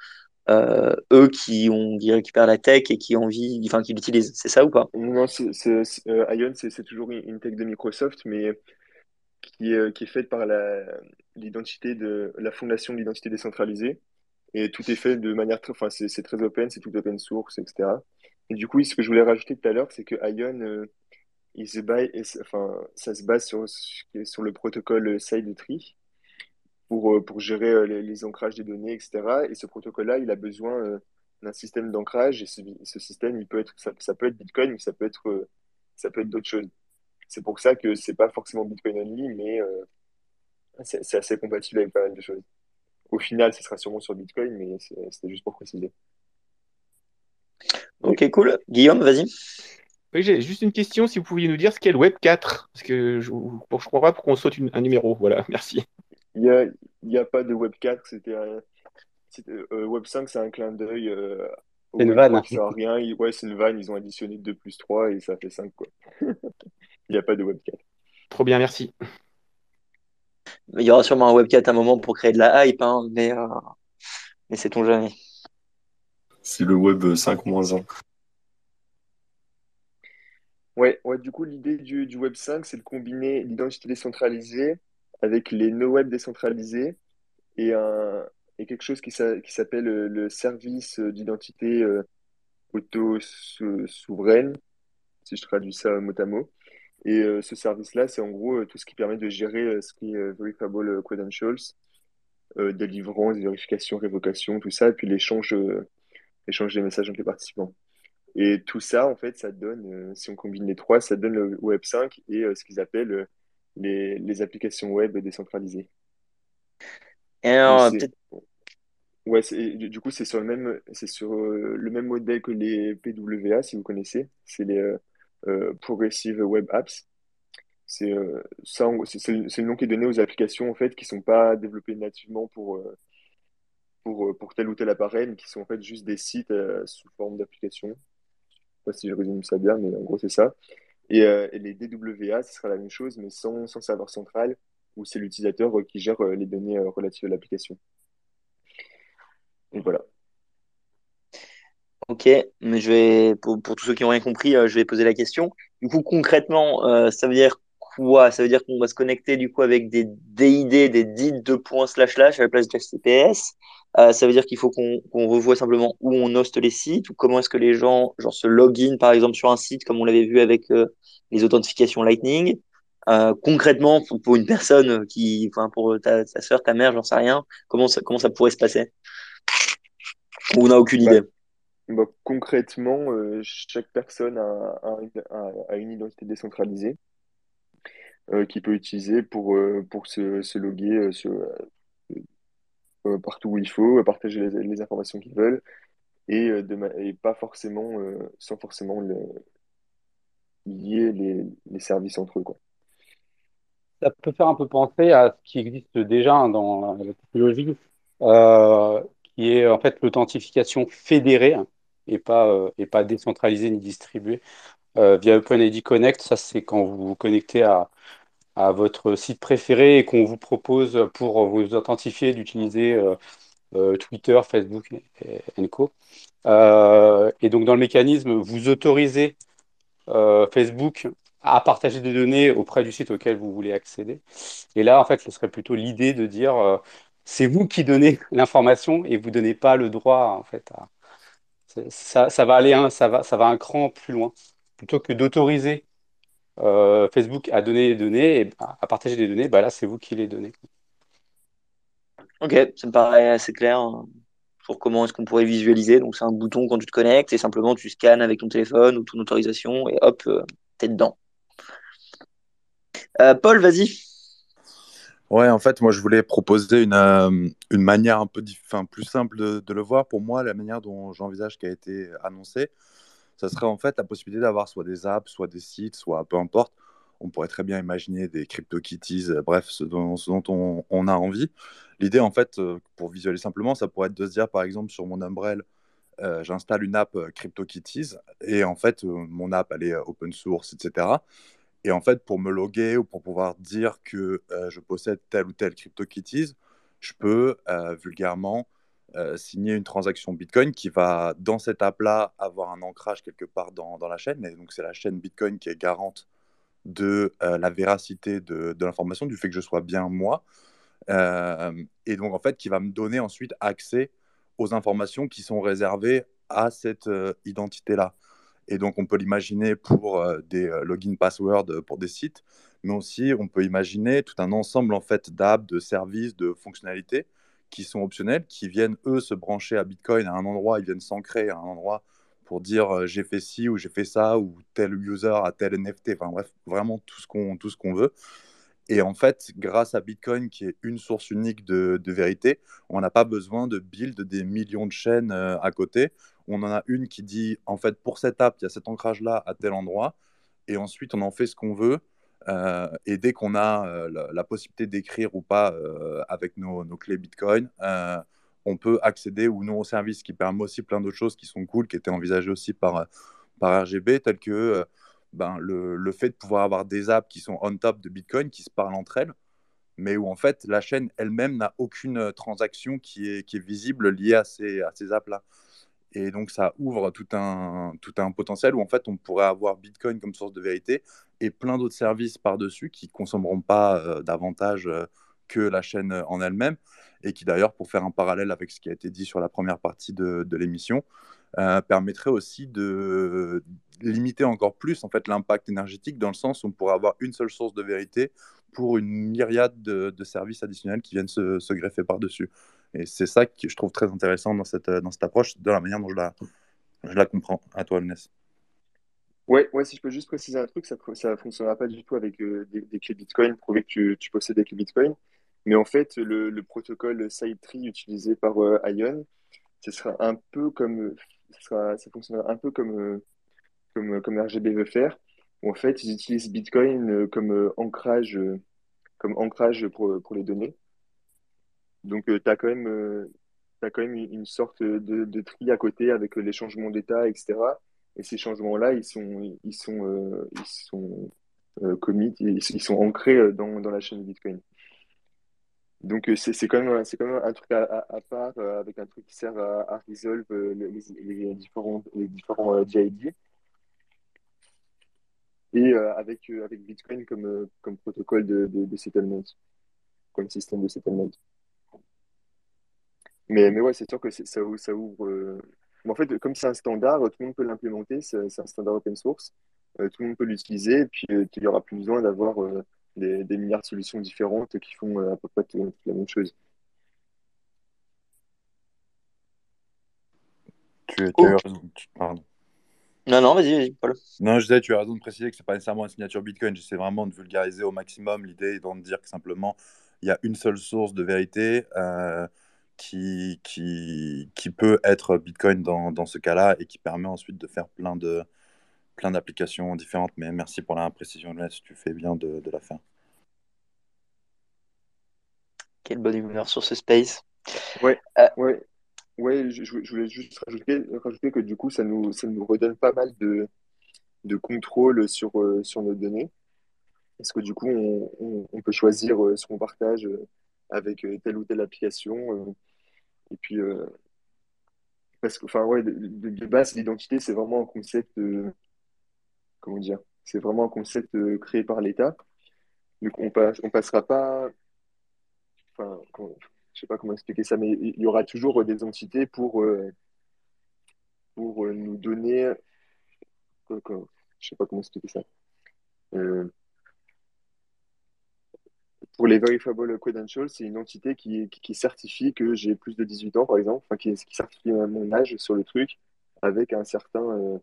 eux qui ont, qui récupèrent la tech et qui ont envie, enfin qui l'utilisent, c'est ça ou pas? Non, Ion, c'est toujours une tech de Microsoft, mais qui est faite par l'identité de la fondation de l'identité décentralisée, et tout est fait de manière très, enfin c'est très open, c'est tout open source, etc. Et du coup, ce que je voulais rajouter tout à l'heure, c'est que Ion, ça se base sur le protocole SideTree pour gérer les ancrages des données, etc. Et ce protocole-là, il a besoin d'un système d'ancrage, et ce système, il peut être, ça peut être Bitcoin, mais ça peut être d'autres choses. C'est pour ça que c'est pas forcément Bitcoin only, mais c'est assez compatible avec pas mal de choses. Au final, ce sera sûrement sur Bitcoin, mais c'était juste pour préciser. Ok, cool. Guillaume, vas-y. Oui, j'ai juste une question, si vous pouviez nous dire ce qu'est le Web 4, parce que je crois pas pour qu'on saute un numéro. Voilà, merci. Il n'y a pas de Web 4, Web 5, c'est un clin d'œil. C'est une vanne. Ça sert rien. Ouais, c'est une vanne, ils ont additionné 2 plus 3 et ça fait 5, quoi. Il n'y a pas de Web 4. Trop bien, merci. Il y aura sûrement un Web 4 à un moment pour créer de la hype, hein, mais sait-on jamais. C'est le Web 5-1. Ouais, du coup, l'idée du Web 5, c'est de combiner l'identité décentralisée avec les no-web décentralisés et quelque chose qui s'appelle le service d'identité auto-souveraine, si je traduis ça mot à mot. Et ce service-là, c'est en gros tout ce qui permet de gérer ce qui est verifiable credentials, délivrance, vérification, révocation, tout ça, et puis l'échange des messages entre les participants. Et tout ça, en fait, ça donne, si on combine les trois, ça donne le Web 5 et ce qu'ils appellent les applications web décentralisées. Et alors, ouais, du coup, c'est sur le même modèle que les PWA, si vous connaissez. C'est les Progressive Web Apps. C'est le nom qui est donné aux applications en fait qui sont pas développées nativement pour tel ou tel appareil, mais qui sont en fait juste des sites sous forme d'applications. Je sais pas si je résume ça bien, mais en gros c'est ça. Et les DWA, ce sera la même chose, mais sans serveur central, où c'est l'utilisateur qui gère les données relatives à l'application. Donc voilà. Ok, mais pour tous ceux qui n'ont rien compris, je vais poser la question. Du coup, concrètement, ça veut dire quoi? Ça veut dire qu'on va se connecter du coup avec des DID, des DID 2.// à la place de HTTPS. Ça veut dire qu'il faut qu'on revoie simplement où on hoste les sites, ou comment est-ce que les gens se login par exemple sur un site, comme on l'avait vu avec les authentifications Lightning. Concrètement, pour une personne pour ta soeur, ta mère, j'en sais rien, comment ça pourrait se passer? On n'a aucune idée. Bah, concrètement, chaque personne a une identité décentralisée qu'il peut utiliser pour se loguer partout où il faut, partager les informations qu'ils veulent et pas forcément, sans forcément lier les services entre eux, quoi. Ça peut faire un peu penser à ce qui existe déjà dans la technologie, qui est en fait l'authentification fédérée et pas décentralisée ni distribuée via OpenID Connect. Ça, c'est quand vous vous connectez à votre site préféré et qu'on vous propose pour vous authentifier d'utiliser Twitter, Facebook et co. Et donc, dans le mécanisme, vous autorisez Facebook à partager des données auprès du site auquel vous voulez accéder. Et là, en fait, ce serait plutôt l'idée de dire c'est vous qui donnez l'information et vous ne donnez pas le droit, en fait, à... Ça va un cran plus loin. Plutôt que d'autoriser Facebook à donner les données et à partager des données, bah là, c'est vous qui les donnez. Ok, ça me paraît assez clair pour comment est-ce qu'on pourrait visualiser. Donc, c'est un bouton quand tu te connectes et simplement tu scannes avec ton téléphone ou ton autorisation et hop, t'es dedans. Paul, vas-y. Ouais, en fait, moi, je voulais proposer une manière un peu plus simple de le voir. Pour moi, la manière dont j'envisage qui a été annoncée, ça serait en fait la possibilité d'avoir soit des apps, soit des sites, soit peu importe. On pourrait très bien imaginer des CryptoKitties, bref, ce dont on a envie. L'idée, en fait, pour visualiser simplement, ça pourrait être de se dire, par exemple, sur mon Umbrel, j'installe une app CryptoKitties et en fait, mon app, elle est open source, etc. Et en fait, pour me loguer ou pour pouvoir dire que je possède telle ou telle CryptoKitties, je peux vulgairement signer une transaction Bitcoin qui va, dans cette app-là, avoir un ancrage quelque part dans la chaîne. Et donc, c'est la chaîne Bitcoin qui est garante de la véracité de l'information, du fait que je sois bien moi. Et donc, en fait, qui va me donner ensuite accès aux informations qui sont réservées à cette identité-là. Et donc, on peut l'imaginer pour des login passwords pour des sites, mais aussi, on peut imaginer tout un ensemble en fait, d'apps, de services, de fonctionnalités qui sont optionnels, qui viennent, eux, se brancher à Bitcoin à un endroit, ils viennent s'ancrer à un endroit pour dire « j'ai fait ci » ou « j'ai fait ça » ou « tel user a tel NFT ». Enfin bref, vraiment tout ce qu'on veut. Et en fait, grâce à Bitcoin, qui est une source unique de vérité, on n'a pas besoin de build des millions de chaînes à côté. On en a une qui dit « en fait, pour cette app, il y a cet ancrage-là à tel endroit ». Et ensuite, on en fait ce qu'on veut. Et dès qu'on a la possibilité d'écrire ou pas avec nos clés Bitcoin, on peut accéder ou non au service, qui permet aussi plein d'autres choses qui sont cool, qui étaient envisagées aussi par RGB, telles que le fait de pouvoir avoir des apps qui sont on top de Bitcoin, qui se parlent entre elles, mais où en fait la chaîne elle-même n'a aucune transaction qui est visible liée à ces apps-là. Et donc, ça ouvre tout un potentiel où, en fait, on pourrait avoir Bitcoin comme source de vérité et plein d'autres services par-dessus qui ne consommeront pas davantage que la chaîne en elle-même, et qui, d'ailleurs, pour faire un parallèle avec ce qui a été dit sur la première partie de l'émission, permettrait aussi de limiter encore plus en fait, l'impact énergétique, dans le sens où on pourrait avoir une seule source de vérité pour une myriade de services additionnels qui viennent se greffer par-dessus. Et c'est ça que je trouve très intéressant dans cette approche, de la manière dont je la comprends. À toi, Alnès. Ouais, si je peux juste préciser un truc, ça ne fonctionnera pas du tout avec des clés Bitcoin, prouver que tu possèdes des clés Bitcoin. Mais en fait, le protocole SideTree utilisé par Ion, ça fonctionnera un peu comme RGB veut faire. En fait, ils utilisent Bitcoin comme ancrage pour les données. Donc, tu as quand même une sorte de tri à côté avec les changements d'état, etc. Et ces changements-là, ils sont commis, ils sont ancrés dans la chaîne Bitcoin. Donc, c'est quand même un truc à part, avec un truc qui sert à résoudre les différents DID. Et avec Bitcoin comme protocole de settlement, comme système de settlement. Mais ouais, c'est sûr que ça ouvre... Bon, en fait, comme c'est un standard, tout le monde peut l'implémenter, c'est un standard open source, tout le monde peut l'utiliser, et puis il n'y aura plus besoin d'avoir des milliards de solutions différentes qui font à peu près toute la même chose. Pardon. Non, vas-y, Paul. Non, je disais, tu as raison de préciser que ce n'est pas nécessairement une signature Bitcoin, j'essaie vraiment de vulgariser au maximum l'idée, étant de dire que simplement, il y a une seule source de vérité... Qui peut être Bitcoin dans ce cas-là, et qui permet ensuite de faire plein d'applications différentes. Mais merci pour la précision, Lain, tu fais bien de la faire. Quelle bonne humeur sur ce space. Ouais, je voulais juste rajouter que du coup, ça nous redonne pas mal de contrôle sur nos données. Parce que du coup, on peut choisir ce qu'on partage avec telle ou telle application. Et puis, parce que, enfin, ouais, de base, l'identité, c'est vraiment un concept, comment dire, c'est vraiment un concept créé par l'État. Donc, on passera pas, enfin, je sais pas comment expliquer ça, mais il y aura toujours des entités pour nous donner, je sais pas comment expliquer ça. Pour les verifiable credentials, c'est une entité qui certifie que j'ai plus de 18 ans, par exemple, enfin, qui certifie mon âge sur le truc, avec un certain...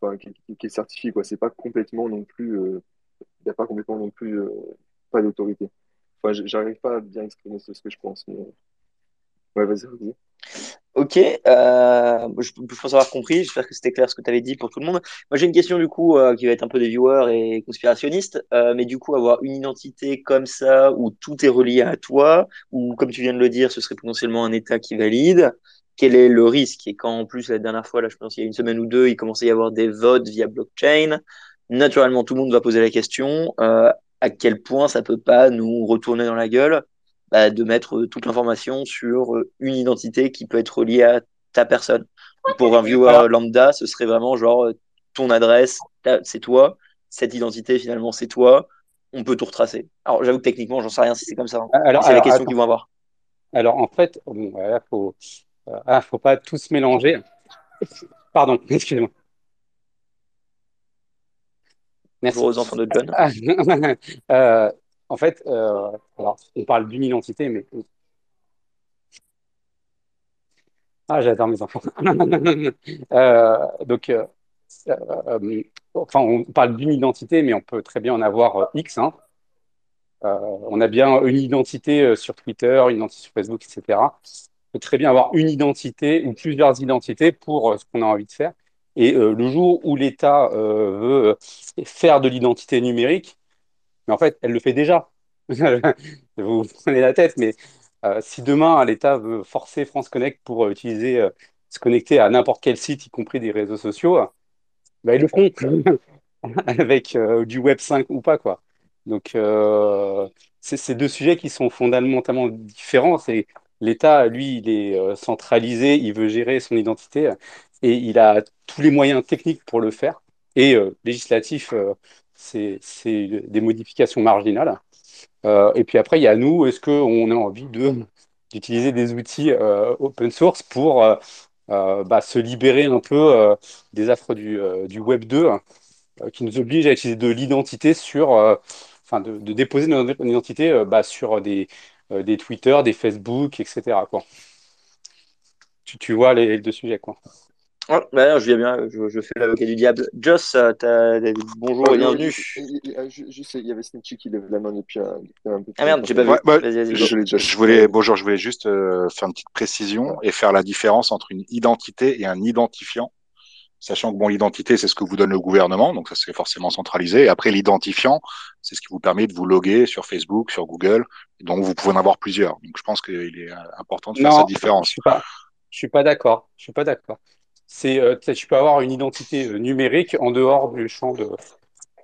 Enfin, qui est certifié, quoi. C'est pas complètement non plus... Il n'y a pas complètement non plus... pas d'autorité. Enfin, j'arrive pas à bien exprimer ce que je pense, mais... Ouais, vas-y. Ok, je pense avoir compris, j'espère que c'était clair ce que tu avais dit pour tout le monde. Moi j'ai une question du coup qui va être un peu des viewers et conspirationniste, mais du coup avoir une identité comme ça où tout est relié à toi, ou comme tu viens de le dire, ce serait potentiellement un état qui valide, quel est le risque? Et quand en plus la dernière fois, là je pense il y a une semaine ou deux, il commençait à y avoir des votes via blockchain, naturellement tout le monde va poser la question, à quel point ça peut pas nous retourner dans la gueule de mettre toute l'information sur une identité qui peut être reliée à ta personne. Pour un viewer lambda, ce serait vraiment genre ton adresse, c'est toi, cette identité finalement c'est toi, on peut tout retracer. Alors j'avoue que techniquement, j'en sais rien si c'est comme ça. Hein. Alors, c'est la question qu'ils vont avoir. Alors en fait, bon, voilà, faut pas tout se mélanger. Pardon, excusez-moi. Merci. Bonjour aux enfants de John. En fait, alors, on parle d'une identité, mais... Ah, j'adore mes enfants. Enfin, on parle d'une identité, mais on peut très bien en avoir X. Hein. On a bien une identité sur Twitter, une identité sur Facebook, etc. On peut très bien avoir une identité ou plusieurs identités pour ce qu'on a envie de faire. Et le jour où l'État veut faire de l'identité numérique, mais en fait, elle le fait déjà. Vous vous prenez la tête, mais si demain, l'État veut forcer France Connect pour utiliser, se connecter à n'importe quel site, y compris des réseaux sociaux, bah, ils le feront avec du Web 5 ou pas, quoi. Donc, c'est deux sujets qui sont fondamentalement différents. C'est l'État, lui, il est centralisé, il veut gérer son identité et il a tous les moyens techniques pour le faire. Et législatif, c'est des modifications marginales. Et puis après, il y a nous, est-ce qu'on a envie d'utiliser des outils open source pour se libérer un peu des affres du Web 2 qui nous oblige à utiliser de l'identité de déposer notre identité sur des Twitter, des Facebook, etc. Quoi. Tu vois les deux sujets, quoi. Oh, ben, je viens bien, je fais l'avocat du diable. Joss, bonjour et bienvenue. Juste, il y avait Snitchy qui lève la main depuis un peu. Ah merde, j'ai pas vu. Je voulais juste faire une petite précision et faire la différence entre une identité et un identifiant. Sachant que bon, l'identité, c'est ce que vous donne le gouvernement, donc ça c'est forcément centralisé. Et après, l'identifiant, c'est ce qui vous permet de vous loguer sur Facebook, sur Google, donc vous pouvez en avoir plusieurs. Donc je pense qu'il est important de faire cette différence. Je suis pas d'accord. Tu peux avoir une identité numérique en dehors du champ de...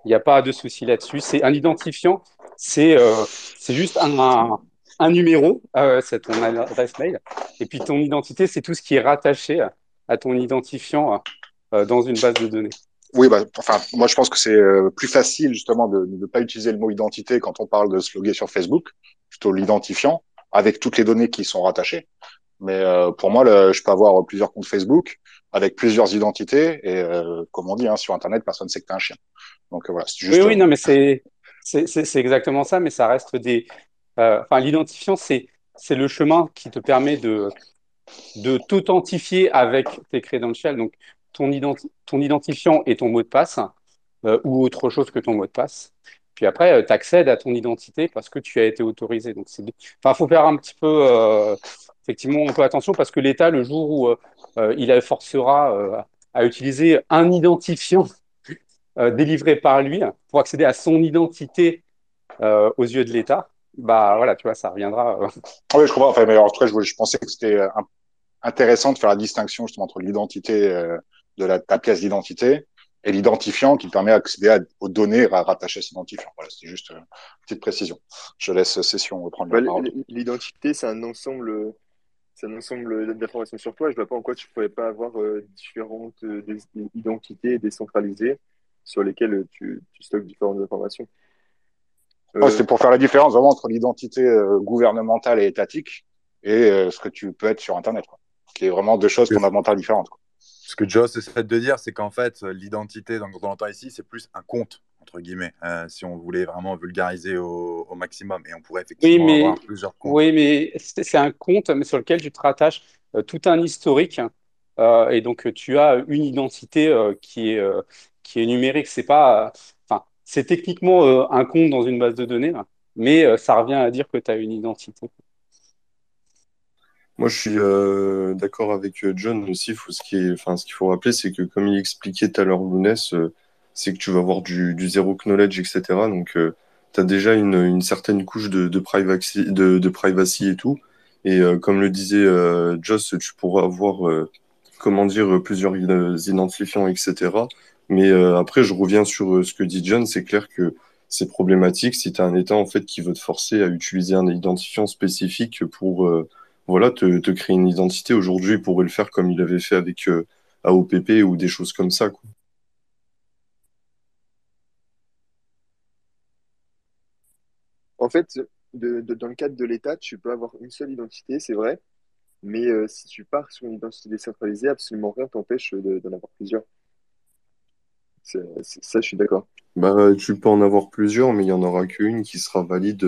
Il n'y a pas de souci là-dessus. C'est un identifiant, c'est juste un numéro, c'est ton adresse mail. Et puis ton identité, c'est tout ce qui est rattaché à ton identifiant dans une base de données. Oui, moi je pense que c'est plus facile justement de ne pas utiliser le mot identité quand on parle de se loguer sur Facebook, plutôt l'identifiant, avec toutes les données qui sont rattachées. Mais pour moi, je peux avoir plusieurs comptes Facebook avec plusieurs identités et comme on dit, hein, sur Internet, personne ne sait que t'es un chien. Donc voilà, c'est juste... Oui, non, mais c'est exactement ça, mais ça reste des... l'identifiant, c'est le chemin qui te permet de t'authentifier avec tes credentials, donc ton identifiant et ton mot de passe ou autre chose que ton mot de passe. Puis après, tu accèdes à ton identité parce que tu as été autorisé. Donc faut faire un petit peu... effectivement, on fait attention parce que l'État, le jour où il forcera à utiliser un identifiant délivré par lui pour accéder à son identité aux yeux de l'État, bah voilà, tu vois, ça reviendra. Oui, je comprends. Enfin, mais en tout cas, je pensais que c'était intéressant de faire la distinction justement entre l'identité ta pièce d'identité et l'identifiant qui permet d'accéder aux données rattachées à cet identifiant. Voilà, c'est juste une petite précision. Je laisse Session reprendre la parole. L'identité, c'est un ensemble. C'est un ensemble d'informations sur toi. Je ne vois pas en quoi tu ne pourrais pas avoir différentes identités décentralisées sur lesquelles tu stockes différentes informations. C'est pour faire la différence vraiment entre l'identité gouvernementale et étatique et ce que tu peux être sur Internet, quoi, qui est vraiment deux choses fondamentales différentes, quoi. Ce que Joss essaie de dire, c'est qu'en fait, l'identité, donc on l'entend ici, c'est plus un compte, entre guillemets, si on voulait vraiment vulgariser au maximum. Et on pourrait effectivement avoir plusieurs comptes. Oui, mais c'est un compte mais sur lequel tu te rattaches tout un historique. Et donc, tu as une identité qui est numérique. C'est pas, c'est techniquement un compte dans une base de données, mais ça revient à dire que tu as une identité. Moi, je suis d'accord avec John aussi. Ce qu'il faut rappeler, c'est que comme il expliquait tout à l'heure, Lounès, c'est que tu vas avoir du zero knowledge, etc. Donc, tu as déjà une certaine couche de privacy et tout. Et comme le disait Joss, tu pourras avoir plusieurs identifiants, etc. Mais après, je reviens sur ce que dit John. C'est clair que C'est problématique si tu as un État en fait, qui veut te forcer à utiliser un identifiant spécifique pour voilà, te créer une identité. Aujourd'hui, il pourrait le faire comme il avait fait avec AOPP ou des choses comme ça, quoi. En fait, dans le cadre de l'État, tu peux avoir une seule identité, c'est vrai, mais si tu pars sur une identité décentralisée, absolument rien t'empêche d'en avoir plusieurs. Ça, je suis d'accord. Bah, tu peux en avoir plusieurs, mais il n'y en aura qu'une qui sera valide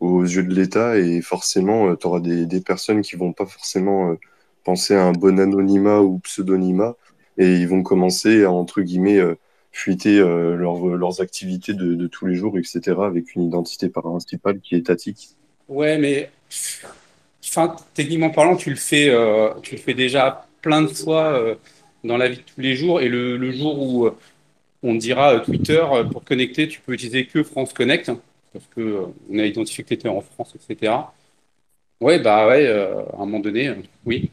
aux yeux de l'État, et forcément, tu auras des personnes qui ne vont pas forcément penser à un bon anonymat ou pseudonymat, et ils vont commencer à, entre guillemets, fuiter leurs activités de tous les jours, etc., avec une identité principale qui est étatique. Ouais, mais enfin, techniquement parlant, tu le fais déjà plein de fois dans la vie de tous les jours, et le jour où on dira Twitter, pour connecter, tu peux utiliser que France Connect, parce qu'on a identifié que tu étais en France, etc. Ouais, bah ouais, à un moment donné, oui.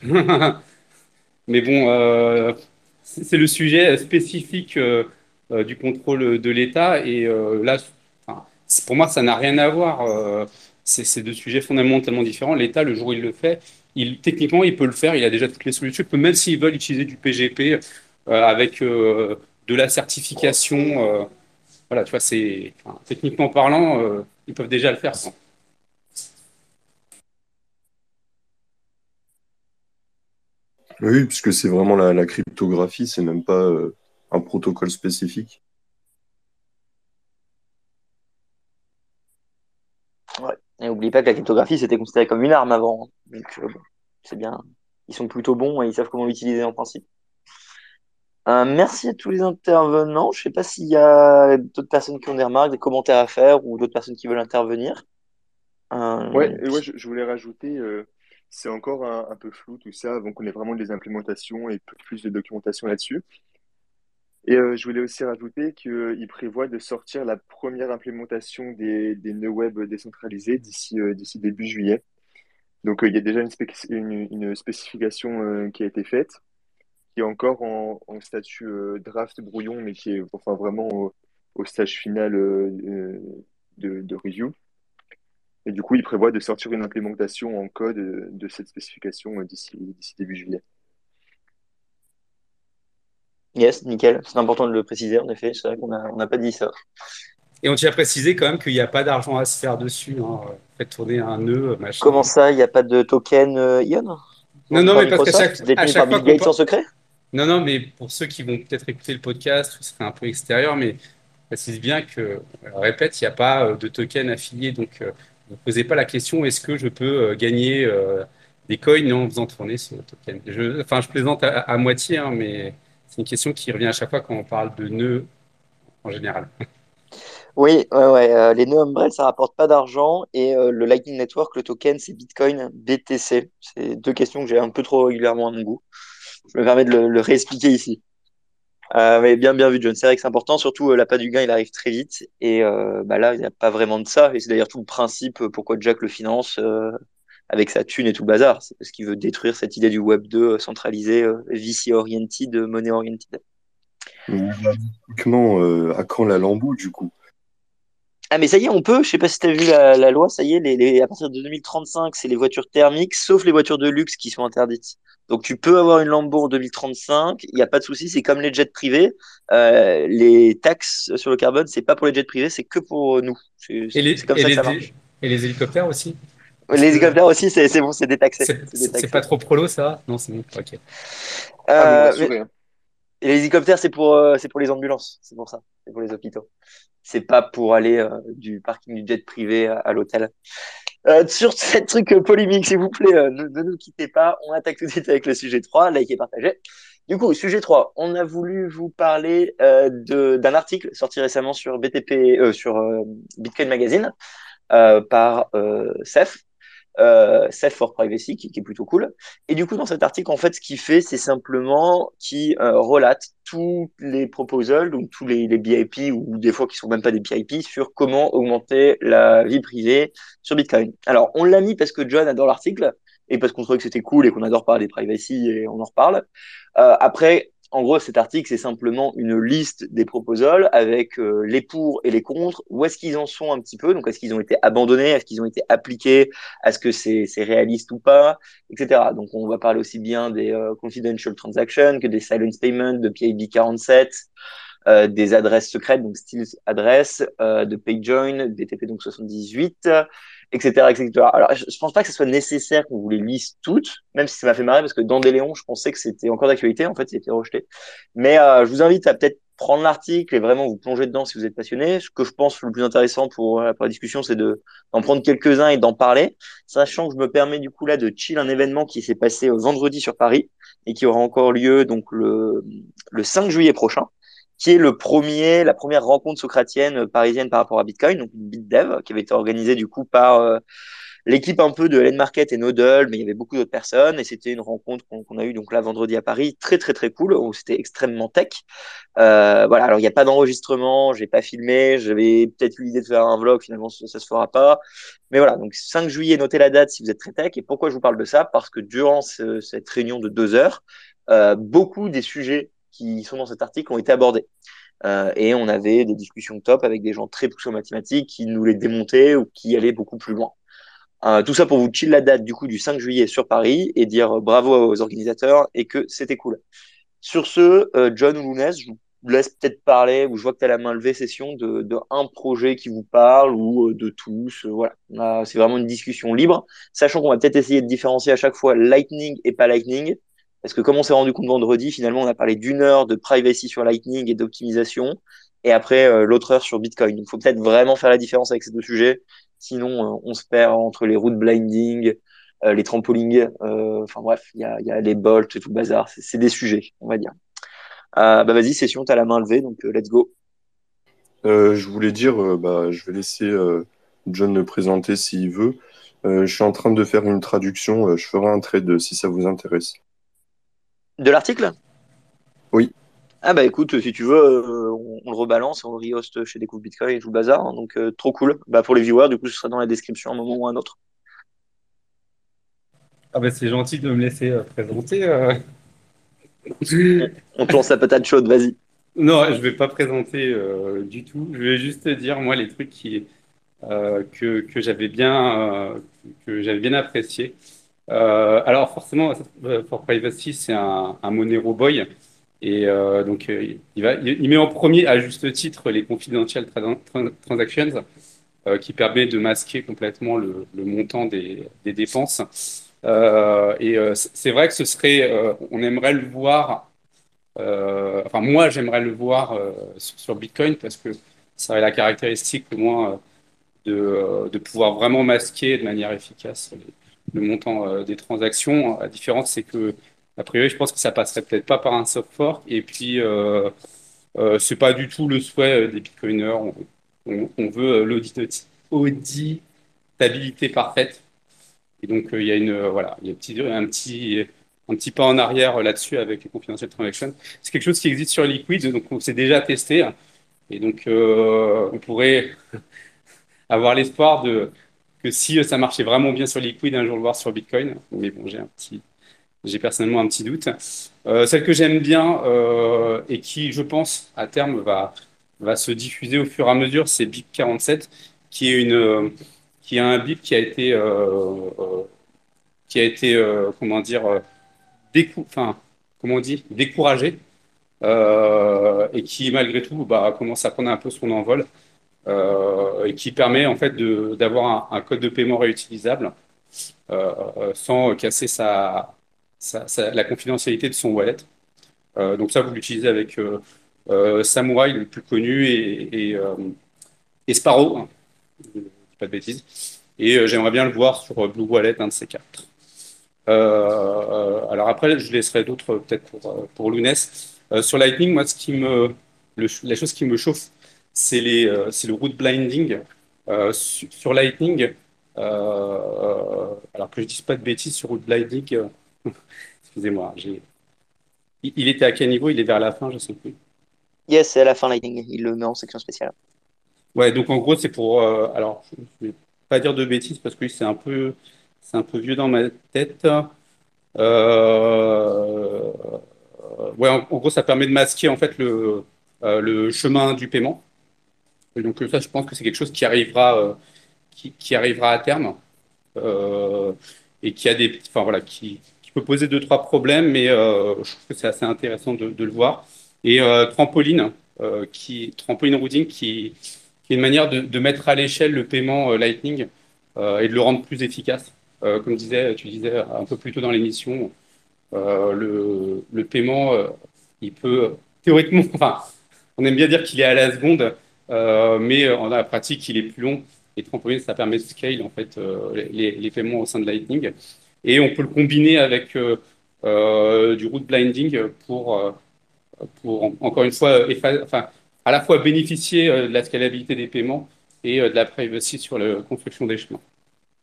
Mais bon, c'est le sujet spécifique du contrôle de l'État, et là, enfin, pour moi, ça n'a rien à voir. C'est deux sujets fondamentalement différents. L'État, le jour où il le fait, techniquement, il peut le faire, il a déjà toutes les solutions. Il peut, même s'ils veulent utiliser du PGP avec de la certification, voilà, tu vois, c'est, enfin, techniquement parlant, ils peuvent déjà le faire sans. Oui, puisque c'est vraiment la cryptographie, c'est même pas un protocole spécifique. Ouais. Et n'oublie pas que la cryptographie, c'était considéré comme une arme avant. Donc, c'est bien. Ils sont plutôt bons et ils savent comment l'utiliser en principe. Merci à tous les intervenants. Je ne sais pas s'il y a d'autres personnes qui ont des remarques, des commentaires à faire ou d'autres personnes qui veulent intervenir. Ouais, je voulais rajouter, c'est encore un peu flou tout ça, donc on est vraiment des implémentations et plus de documentation là-dessus. Et je voulais aussi rajouter qu'il prévoit de sortir la première implémentation des nœuds web décentralisés d'ici début juillet. Donc il y a déjà une spécification qui a été faite, qui est encore en statut draft brouillon, mais qui est enfin, vraiment au stage final de review. Et du coup, il prévoit de sortir une implémentation en code de cette spécification d'ici début juillet. Yes, nickel. C'est important de le préciser, en effet. C'est vrai qu'on n'a pas dit ça. Et on t'a précisé quand même qu'il n'y a pas d'argent à se faire dessus. Hein. Faites tourner un nœud, machin. Comment ça, il n'y a pas de token Ion? Non, mais parce qu'à chaque fois qu'on secret. Non, mais pour ceux qui vont peut-être écouter le podcast, ce serait un peu extérieur, mais précise bien que, répète, il n'y a pas de token affilié. Donc, ne posez pas la question, est-ce que je peux gagner des coins en faisant tourner ce token? Enfin, je plaisante à moitié, hein, mais... C'est une question qui revient à chaque fois quand on parle de nœuds en général. Oui, ouais. Les nœuds Umbrel, ça ne rapporte pas d'argent. Et le Lightning Network, le token, c'est Bitcoin BTC. C'est deux questions que j'ai un peu trop régulièrement à mon goût. Je me permets de le réexpliquer ici. Mais bien vu, John. C'est vrai que c'est important. Surtout, l'appât du gain, il arrive très vite. Et là, il n'y a pas vraiment de ça. Et c'est d'ailleurs tout le principe pourquoi Jack le finance avec sa thune et tout le bazar. C'est parce qu'il veut détruire cette idée du Web 2 centralisé, VC-oriented, money-oriented. À quand la Lambo, du coup? Ah, mais ça y est, on peut. Je sais pas si tu as vu la loi. Ça y est, à partir de 2035, c'est les voitures thermiques, sauf les voitures de luxe qui sont interdites. Donc, tu peux avoir une Lambo en 2035. Il n'y a pas de souci. C'est comme les jets privés. Les taxes sur le carbone, c'est pas pour les jets privés, c'est que pour nous. C'est comme ça que ça marche. Et les hélicoptères aussi? Les hélicoptères aussi, c'est bon, c'est détaxé. C'est pas trop prolo, ça? Non, c'est bon. Ok. Et les hélicoptères, c'est pour les ambulances. C'est pour ça. C'est pour les hôpitaux. C'est pas pour aller du parking du jet privé à l'hôtel. Sur ce truc polémique, s'il vous plaît, ne nous quittez pas. On attaque tout de suite avec le sujet 3. Likez et partagez. Du coup, sujet 3, on a voulu vous parler d'un article sorti récemment sur Bitcoin Magazine par Safe for Privacy, qui est plutôt cool. Et du coup, dans cet article, en fait, ce qu'il fait, c'est simplement qu'il relate tous les proposals, donc tous les BIP, ou des fois qui sont même pas des BIP, sur comment augmenter la vie privée sur Bitcoin. Alors, on l'a mis parce que John adore l'article, et parce qu'on trouvait que c'était cool et qu'on adore parler des privacy et on en reparle. Après, En gros, cet article, c'est simplement une liste des proposals avec les pour et les contre. Où est-ce qu'ils en sont un petit peu? Donc, est-ce qu'ils ont été abandonnés? Est-ce qu'ils ont été appliqués? Est-ce que c'est réaliste ou pas? Etc. Donc, on va parler aussi bien des confidential transactions que des silent payments, de PIB47, des adresses secrètes, donc style adresse, de PayJoin, DTP donc 78, etc., etc. Alors, je pense pas que ce soit nécessaire qu'on vous les lise toutes, même si ça m'a fait marrer parce que dans Déléon, je pensais que c'était encore d'actualité. En fait, c'était rejeté. Mais je vous invite à peut-être prendre l'article et vraiment vous plonger dedans si vous êtes passionné. Ce que je pense le plus intéressant pour la discussion, c'est d'en prendre quelques-uns et d'en parler, sachant que je me permets du coup là de chill un événement qui s'est passé vendredi sur Paris et qui aura encore lieu donc le 5 juillet prochain, qui est la première rencontre socratienne parisienne par rapport à Bitcoin, donc une BitDev, qui avait été organisée du coup par l'équipe un peu de Lain Market et Nodl, mais il y avait beaucoup d'autres personnes, et c'était une rencontre qu'on a eue donc là vendredi à Paris, très très très cool, où c'était extrêmement tech. Voilà, alors il n'y a pas d'enregistrement, j'ai pas filmé, j'avais peut-être eu l'idée de faire un vlog, finalement ça se fera pas. Mais voilà, donc 5 juillet, notez la date si vous êtes très tech. Et pourquoi je vous parle de ça? Parce que durant cette réunion de 2 heures, beaucoup des sujets qui sont dans cet article ont été abordés. Et on avait des discussions top avec des gens très poussés en mathématiques qui nous les démontaient ou qui allaient beaucoup plus loin. Tout ça pour vous chill la date du coup du 5 juillet sur Paris et dire bravo aux organisateurs et que c'était cool. Sur ce, John ou Lounès, je vous laisse peut-être parler, ou je vois que tu as la main levée, session de un projet qui vous parle ou de tous. Voilà, c'est vraiment une discussion libre, sachant qu'on va peut-être essayer de différencier à chaque fois Lightning et pas Lightning. Parce que comme on s'est rendu compte vendredi, finalement, on a parlé d'une heure de privacy sur Lightning et d'optimisation, et après l'autre heure sur Bitcoin. Donc, il faut peut-être vraiment faire la différence avec ces deux sujets. Sinon, on se perd entre les route blinding, les trampolines, enfin bref, il y a les bolts, tout le bazar. C'est des sujets, on va dire. Vas-y, Session, tu as la main levée, donc let's go. Je voulais dire, je vais laisser John le présenter s'il veut. Je suis en train de faire une traduction, je ferai un trade si ça vous intéresse. De l'article? Oui. Ah bah écoute, si tu veux, on le rebalance, on rehost chez Découvre Bitcoin et tout le bazar, hein, donc trop cool. Bah pour les viewers, du coup, ce sera dans la description à un moment ou à un autre. Ah bah c'est gentil de me laisser présenter. On te lance la patate chaude, vas-y. Non, je vais pas présenter du tout. Je vais juste te dire, moi, les trucs que j'avais bien appréciés. Alors forcément, for Privacy, c'est un Monero boy, et donc il met en premier, à juste titre, les confidential transactions, qui permet de masquer complètement le montant des dépenses. C'est vrai que ce serait, on aimerait le voir. Enfin, moi, j'aimerais le voir sur Bitcoin parce que ça aurait la caractéristique, au moins, de pouvoir vraiment masquer de manière efficace le montant des transactions. La différence, c'est que, a priori, je pense que ça passerait peut-être pas par un soft fork. Et puis, c'est pas du tout le souhait des bitcoiners. On veut l'auditabilité parfaite. Et donc, il y a un petit pas en arrière là-dessus avec les confidential transactions. C'est quelque chose qui existe sur Liquid, donc on s'est déjà testé. Et donc, on pourrait avoir l'espoir que si ça marchait vraiment bien sur Liquid, un jour le voir sur Bitcoin. Mais bon, j'ai personnellement un petit doute. Celle que j'aime bien et qui, je pense, à terme, va se diffuser au fur et à mesure, c'est BIP47, qui est un BIP qui a été comment dire, découragé et qui, malgré tout, commence à prendre un peu son envol. Et qui permet en fait d'avoir un code de paiement réutilisable sans casser la confidentialité de son wallet. Donc ça, vous l'utilisez avec Samurai, le plus connu, et Sparrow, hein, je dis pas de bêtises. Et j'aimerais bien le voir sur Blue Wallet, un de ces quatre. Alors après, je laisserai d'autres peut-être pour Lounès. Sur Lightning, moi, la chose qui me chauffe, c'est le route blinding sur Lightning. Alors que je ne dise pas de bêtises sur route blinding, excusez-moi, il était à quel niveau? Il est vers la fin, je ne sais plus. Yes, c'est à la fin Lightning, il le met en section spéciale. Ouais, donc en gros, c'est pour. Alors, je ne vais pas dire de bêtises parce que c'est un peu vieux dans ma tête. ouais, en gros, ça permet de masquer en fait le chemin du paiement. Et donc ça, je pense que c'est quelque chose qui arrivera à terme et qui a des, enfin voilà, qui peut poser 2-3 problèmes, mais je trouve que c'est assez intéressant de le voir. Et trampoline routing, qui est une manière de mettre à l'échelle le paiement Lightning et de le rendre plus efficace. Comme tu disais un peu plus tôt dans l'émission, le paiement, il peut théoriquement, enfin, on aime bien dire qu'il est à la seconde, mais en la pratique, il est plus long. Et trampoline, ça permet de scale en fait les paiements au sein de Lightning. Et on peut le combiner avec du route blinding pour encore une fois, enfin, à la fois bénéficier de la scalabilité des paiements et de la privacy sur la construction des chemins.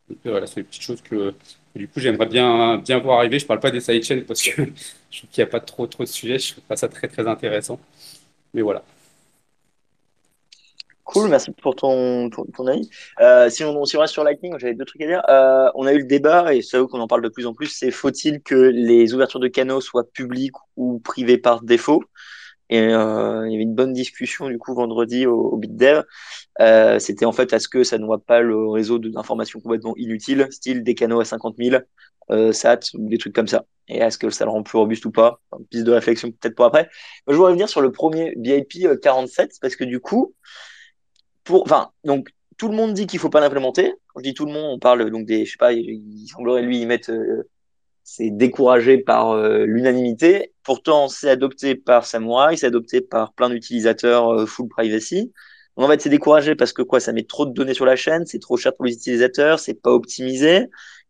Donc voilà, c'est une petite chose que du coup j'aimerais bien voir arriver. Je ne parle pas des sidechains parce que je trouve qu'il n'y a pas trop de sujets. Je trouve pas ça très très intéressant. Mais voilà. Cool, merci pour ton avis. Si on reste sur Lightning, j'avais 2 trucs à dire. On a eu le débat, et c'est vrai qu'on en parle de plus en plus, c'est faut-il que les ouvertures de canaux soient publiques ou privées par défaut? Et il y avait une bonne discussion du coup vendredi au BitDev. C'était en fait à ce que ça ne noie pas le réseau d'informations complètement inutiles, style des canaux à 50 000, SAT ou des trucs comme ça. Et est-ce que ça le rend plus robuste ou pas? Une piste de réflexion peut-être pour après. Moi, je voudrais revenir sur le premier BIP 47 parce que du coup, donc tout le monde dit qu'il ne faut pas l'implémenter. Quand je dis tout le monde, on parle donc des, je sais pas, il semblerait lui y mettre. C'est découragé par l'unanimité. Pourtant, c'est adopté par Samurai, c'est adopté par plein d'utilisateurs full privacy. Donc, en fait, c'est découragé parce que quoi, ça met trop de données sur la chaîne, c'est trop cher pour les utilisateurs, c'est pas optimisé.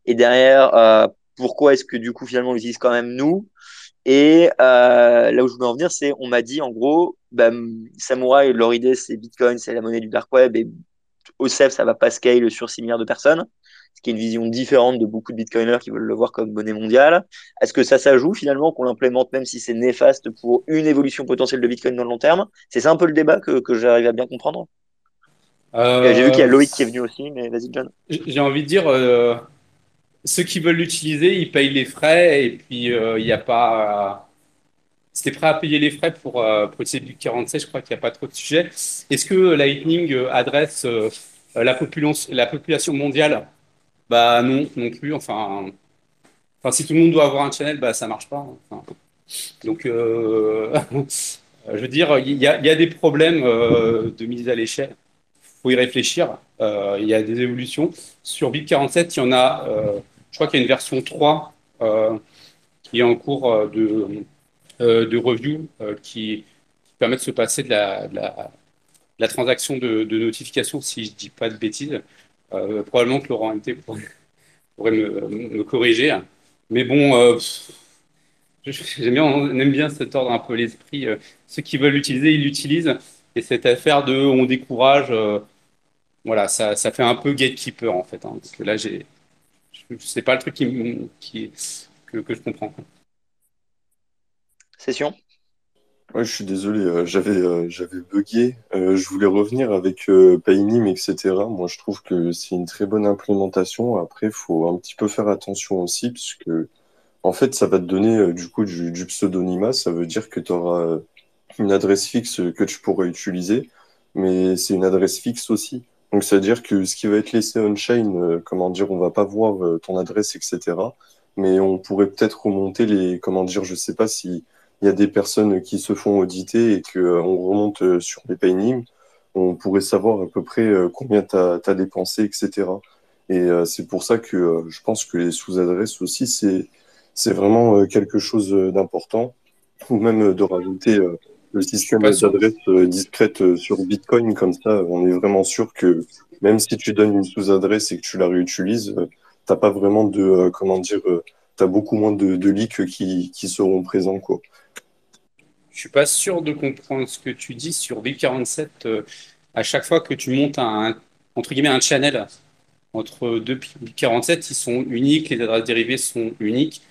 Et derrière, pourquoi est-ce que du coup, finalement, on l'utilise quand même nous? Et là où je voulais en venir, c'est on m'a dit, en gros, Samurai, leur idée, c'est Bitcoin, c'est la monnaie du dark web, et OCEF, ça va pas scale sur 6 milliards de personnes. Ce qui est une vision différente de beaucoup de bitcoiners qui veulent le voir comme monnaie mondiale. Est-ce que ça joue finalement, qu'on l'implémente même si c'est néfaste pour une évolution potentielle de Bitcoin dans le long terme? C'est un peu le débat que j'arrive à bien comprendre. J'ai vu qu'il y a Loïc qui est venu aussi, mais vas-y John. J'ai envie de dire, ceux qui veulent l'utiliser, ils payent les frais et puis il n'y a pas… Si tu es prêt à payer les frais pour utiliser du 47, je crois qu'il n'y a pas trop de sujets. Est-ce que Lightning adresse la population mondiale? Bah non, non plus. Enfin, si tout le monde doit avoir un channel, bah ça marche pas. Enfin, donc, je veux dire, il y a des problèmes de mise à l'échelle. Faut y réfléchir. Il y a des évolutions. Sur BIP47, il y en a. Je crois qu'il y a une version 3 qui est en cours de review qui permet de se passer de la transaction de notification, si je dis pas de bêtises. Probablement que Laurent MT pourrait me corriger. Mais bon, on aime bien se tordre un peu l'esprit. Ceux qui veulent l'utiliser, ils l'utilisent. Et cette affaire de on décourage, voilà, ça fait un peu gatekeeper en fait. Hein, parce que là, c'est pas le truc que je comprends. Quoi. Session ? Ouais, je suis désolé, j'avais bugué. Je voulais revenir avec PayNym, etc. Moi, je trouve que c'est une très bonne implémentation. Après, il faut un petit peu faire attention aussi, puisque en fait, ça va te donner du coup du pseudonymat. Ça veut dire que tu auras une adresse fixe que tu pourras utiliser, mais c'est une adresse fixe aussi. Donc, c'est-à-dire que ce qui va être laissé on-chain, on va pas voir ton adresse, etc. Mais on pourrait peut-être remonter les, je sais pas si... Il y a des personnes qui se font auditer et qu'on remonte sur les PayNym, on pourrait savoir à peu près combien tu as dépensé, etc. Et c'est pour ça que je pense que les sous-adresses aussi, c'est vraiment quelque chose d'important. Ou même de rajouter le système d'adresses discrètes sur Bitcoin, comme ça, on est vraiment sûr que même si tu donnes une sous-adresse et que tu la réutilises, tu n'as pas vraiment de, tu as beaucoup moins de leaks qui seront présents, quoi. Je ne suis pas sûr de comprendre ce que tu dis sur BIP47. À chaque fois que tu montes un channel entre deux BIP47, ils sont uniques, les adresses dérivées sont uniques.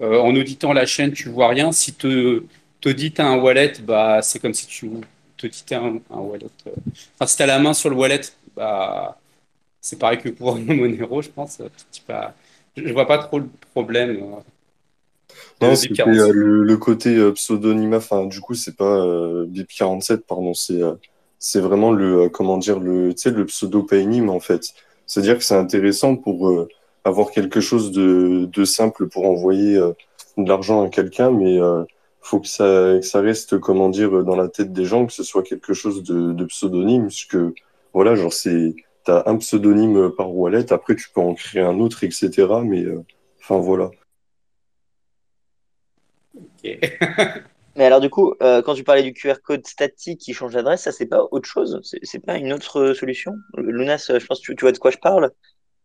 En auditant la chaîne, tu ne vois rien. Si tu audites un wallet, bah, c'est comme si tu auditais un wallet. Enfin, si tu as la main sur le wallet, bah, c'est pareil que pour Monero, je pense. Je ne vois pas trop le problème. Non, c'était le côté pseudonymat. Enfin, du coup, c'est pas BIP47, pardon. C'est vraiment le comment dire le pseudo PayNym en fait. C'est-à-dire que c'est intéressant pour avoir quelque chose de simple pour envoyer de l'argent à quelqu'un, mais faut que ça reste comment dire dans la tête des gens, que ce soit quelque chose de pseudonyme, parce que voilà, genre c'est t'as un pseudonyme par wallet, après tu peux en créer un autre, etc. Mais enfin voilà. Ok. Mais alors du coup, quand tu parlais du QR code statique qui change d'adresse, ça c'est pas autre chose, c'est pas une autre solution. Lunas, je pense que tu vois de quoi je parle.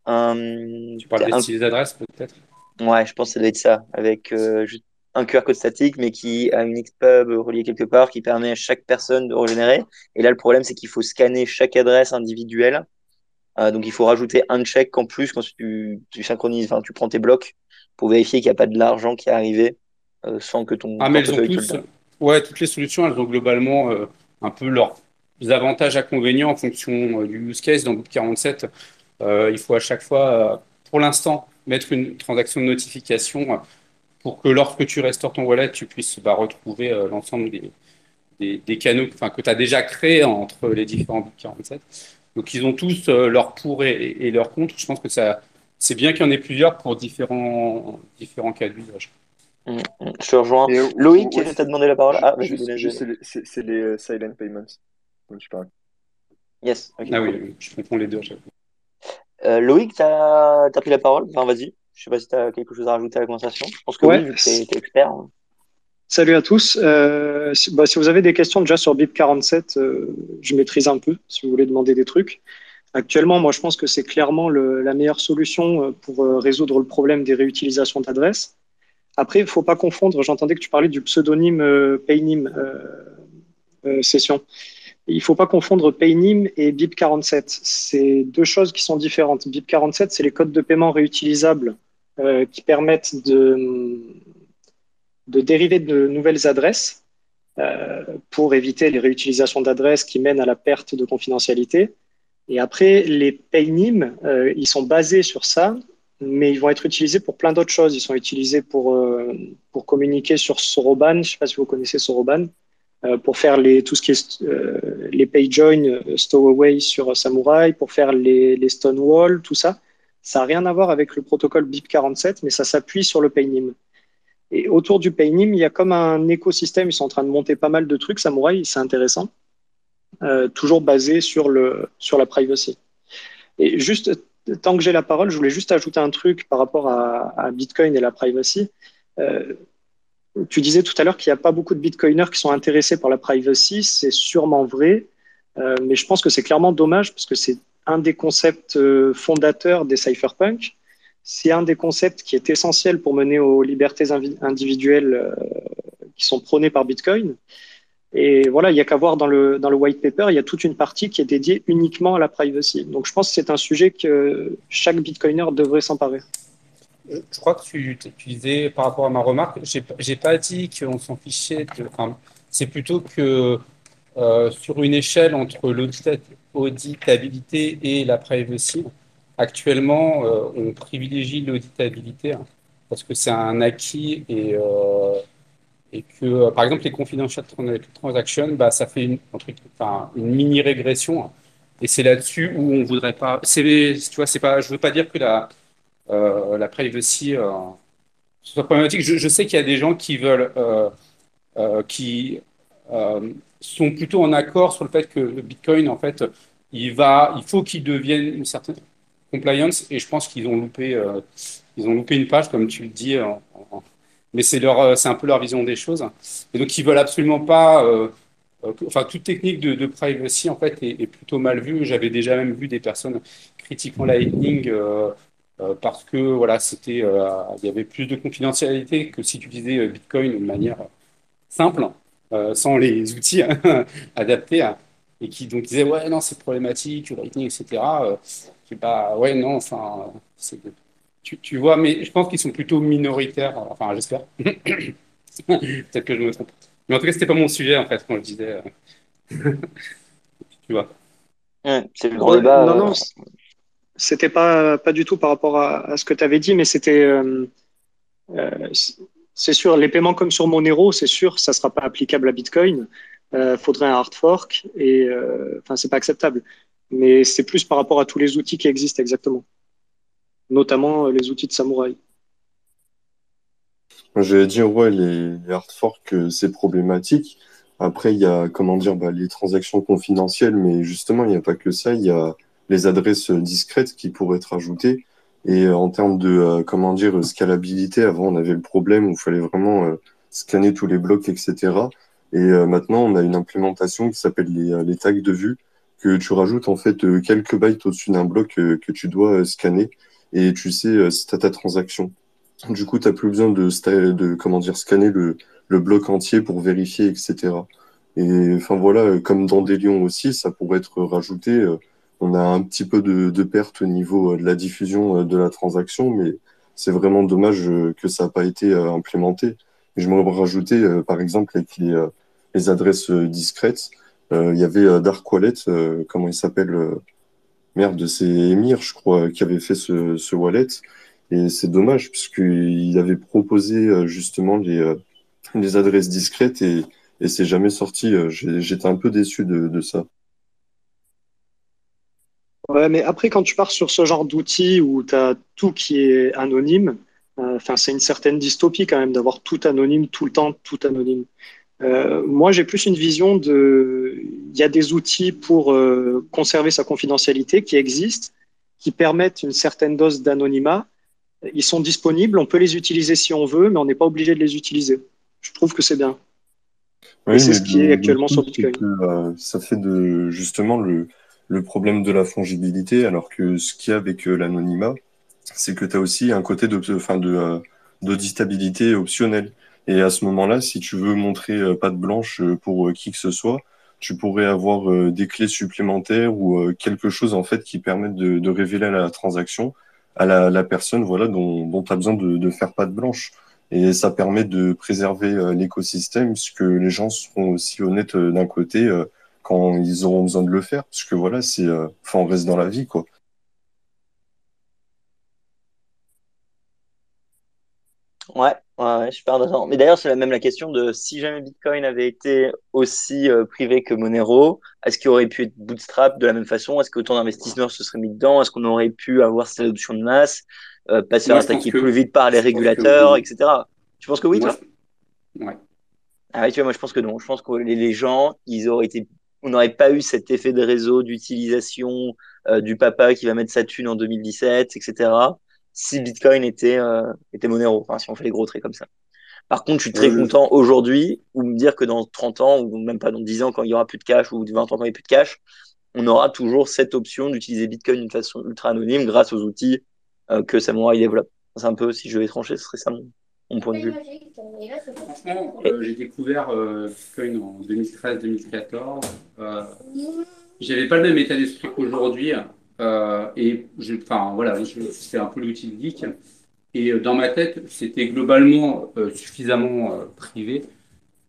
Tu parles des styles d'adresse peut-être. Ouais, je pense que ça doit être ça, avec juste un QR code statique, mais qui a une Xpub reliée quelque part, qui permet à chaque personne de régénérer. Et là, le problème, c'est qu'il faut scanner chaque adresse individuelle. Donc, il faut rajouter un check en plus quand tu synchronises, enfin, tu prends tes blocs pour vérifier qu'il n'y a pas de l'argent qui est arrivé sans que ton. Ah, mais elles ont tous. Ouais, toutes les solutions, elles ont globalement un peu leurs avantages, inconvénients en fonction du use case. Dans BIP47, il faut à chaque fois, pour l'instant, mettre une transaction de notification. Pour que lorsque tu restaures ton wallet, tu puisses retrouver l'ensemble des canaux que tu as déjà créés entre les différents BIP47. Donc, ils ont tous leur pour et leur contre. Je pense que ça, c'est bien qu'il y en ait plusieurs pour différents cas d'usage. Je te rejoins. Loïc, tu as demandé la parole. Ah, c'est les silent payments dont tu parles. Yes. Okay. Ah oui, je comprends les deux. Loïc, tu as pris la parole. Enfin, vas-y. Je sais pas si tu as quelque chose à rajouter à la conversation. Je pense que ouais. Oui, vu que tu es expert. Salut à tous. Si vous avez des questions déjà sur BIP47, je maîtrise un peu, si vous voulez demander des trucs. Actuellement, moi, je pense que c'est clairement la meilleure solution pour résoudre le problème des réutilisations d'adresses. Après, il ne faut pas confondre. J'entendais que tu parlais du pseudonyme PayNym session. Il ne faut pas confondre PayNym et BIP47. C'est deux choses qui sont différentes. BIP47, c'est les codes de paiement réutilisables qui permettent de dériver de nouvelles adresses pour éviter les réutilisations d'adresses qui mènent à la perte de confidentialité. Et après, les PayNym, ils sont basés sur ça, mais ils vont être utilisés pour plein d'autres choses. Ils sont utilisés pour communiquer sur Soroban. Je ne sais pas si vous connaissez Soroban. Pour faire tout ce qui est les PayJoin, Stowaway sur Samurai, pour faire les Stonewall, tout ça. Ça n'a rien à voir avec le protocole BIP47, mais ça s'appuie sur le PayNym. Et autour du PayNym, il y a comme un écosystème, ils sont en train de monter pas mal de trucs, Samurai, c'est intéressant, toujours basé sur la privacy. Et juste, tant que j'ai la parole, je voulais juste ajouter un truc par rapport à Bitcoin et la privacy. Tu disais tout à l'heure qu'il n'y a pas beaucoup de bitcoiners qui sont intéressés par la privacy. C'est sûrement vrai, mais je pense que c'est clairement dommage parce que c'est un des concepts fondateurs des cypherpunks. C'est un des concepts qui est essentiel pour mener aux libertés individuelles qui sont prônées par Bitcoin. Et voilà, il n'y a qu'à voir dans le white paper, il y a toute une partie qui est dédiée uniquement à la privacy. Donc je pense que c'est un sujet que chaque bitcoiner devrait s'emparer. Je crois que tu disais, par rapport à ma remarque, j'ai pas dit qu'on s'en fichait. C'est plutôt que sur une échelle entre l'auditabilité et la privacy, actuellement, on privilégie l'auditabilité hein, parce que c'est un acquis et que, par exemple, les confidential transactions, bah, ça fait une mini-régression hein, et c'est là-dessus où on voudrait pas… Tu vois, c'est pas, je veux pas dire que la privacy, ce soit problématique. Je sais qu'il y a des gens qui veulent, qui sont plutôt en accord sur le fait que le Bitcoin, en fait, il faut qu'il devienne une certaine compliance. Et je pense qu'ils ont loupé, une page, comme tu le dis. Mais c'est un peu leur vision des choses. Et donc ils veulent absolument pas. Toute technique de privacy, en fait, est plutôt mal vue. J'avais déjà même vu des personnes critiquant Lightning. Parce que voilà, il y avait plus de confidentialité que si tu utilisais Bitcoin de manière simple, sans les outils adaptés, hein, et qui donc disaient ouais non c'est problématique, Lightning etc. Bah ouais non enfin tu vois, mais je pense qu'ils sont plutôt minoritaires. Enfin j'espère. Peut-être que je me trompe. Mais en tout cas c'était pas mon sujet en fait quand je disais. Tu vois. Ouais, c'est le gros débat. Non. C'était pas du tout par rapport à ce que tu avais dit, mais c'était C'est sûr, les paiements comme sur Monero, c'est sûr, ça ne sera pas applicable à Bitcoin. Faudrait un hard fork et enfin, c'est pas acceptable. Mais c'est plus par rapport à tous les outils qui existent exactement, notamment les outils de Samurai. Je vais dire, ouais, les hard forks, c'est problématique. Après, il y a, comment dire, les transactions confidentielles, mais justement, il n'y a pas que ça. Il y a les adresses discrètes qui pourraient être ajoutées. Et en termes de, comment dire, scalabilité, avant, on avait le problème où il fallait vraiment scanner tous les blocs, etc. Et maintenant, on a une implémentation qui s'appelle les tags de vue, que tu rajoutes, en fait, quelques bytes au-dessus d'un bloc que tu dois scanner. Et tu sais si tu as ta transaction. Du coup, tu n'as plus besoin de comment dire, scanner le bloc entier pour vérifier, etc. Et enfin voilà, comme dans des lions aussi, ça pourrait être rajouté. On a un petit peu de perte au niveau de la diffusion de la transaction, mais c'est vraiment dommage que ça n'a pas été implémenté. Et je me rajoutais, par exemple, avec les adresses discrètes, il y avait Dark Wallet, comment il s'appelle ? Merde, c'est Emir, je crois, qui avait fait ce wallet. Et c'est dommage, puisqu'il avait proposé justement les adresses discrètes et c'est jamais sorti. J'étais un peu déçu de ça. Ouais, mais après, quand tu pars sur ce genre d'outil où tu as tout qui est anonyme, c'est une certaine dystopie quand même d'avoir tout anonyme, tout le temps, tout anonyme. Moi, j'ai plus une vision de... Il y a des outils pour conserver sa confidentialité qui existent, qui permettent une certaine dose d'anonymat. Ils sont disponibles, on peut les utiliser si on veut, mais on n'est pas obligé de les utiliser. Je trouve que c'est bien. Oui, et c'est ce qui est actuellement sur Bitcoin. Ça fait justement le problème de la fongibilité, alors que ce qu'il y a avec l'anonymat, c'est que tu as aussi un côté d'auditabilité optionnelle. Et à ce moment-là, si tu veux montrer patte blanche pour qui que ce soit, tu pourrais avoir des clés supplémentaires ou quelque chose en fait qui permette de révéler la transaction à la personne voilà, dont tu as besoin de faire patte blanche. Et ça permet de préserver l'écosystème, puisque les gens seront aussi honnêtes d'un côté quand ils auront besoin de le faire, parce que voilà, on reste dans la vie, quoi. Ouais, super intéressant. Mais d'ailleurs, c'est même la question de si jamais Bitcoin avait été aussi privé que Monero, est-ce qu'il aurait pu être bootstrap de la même façon? Est-ce qu'autant d'investisseurs se seraient mis dedans? Est-ce qu'on aurait pu avoir cette adoption de masse, pas se faire attaquer plus vite par les régulateurs, etc. Tu penses que oui, toi? Ouais. Ah oui, tu vois, moi je pense que non. Je pense que les gens, on n'aurait pas eu cet effet de réseau d'utilisation du papa qui va mettre sa thune en 2017, etc. si Bitcoin était Monero, enfin, si on fait les gros traits comme ça. Par contre, je suis très content aujourd'hui, ou me dire que dans 30 ans, ou même pas dans 10 ans quand il y aura plus de cash, ou 20 ans quand il n'y a plus de cash, on aura toujours cette option d'utiliser Bitcoin d'une façon ultra anonyme grâce aux outils que Samurai développe. C'est un peu, si je vais trancher, ce serait ça mon point de vue. Franchement, j'ai découvert Bitcoin en 2013-2014. J'avais pas le même état d'esprit qu'aujourd'hui. C'est un peu l'outil de geek. Et dans ma tête, c'était globalement suffisamment privé.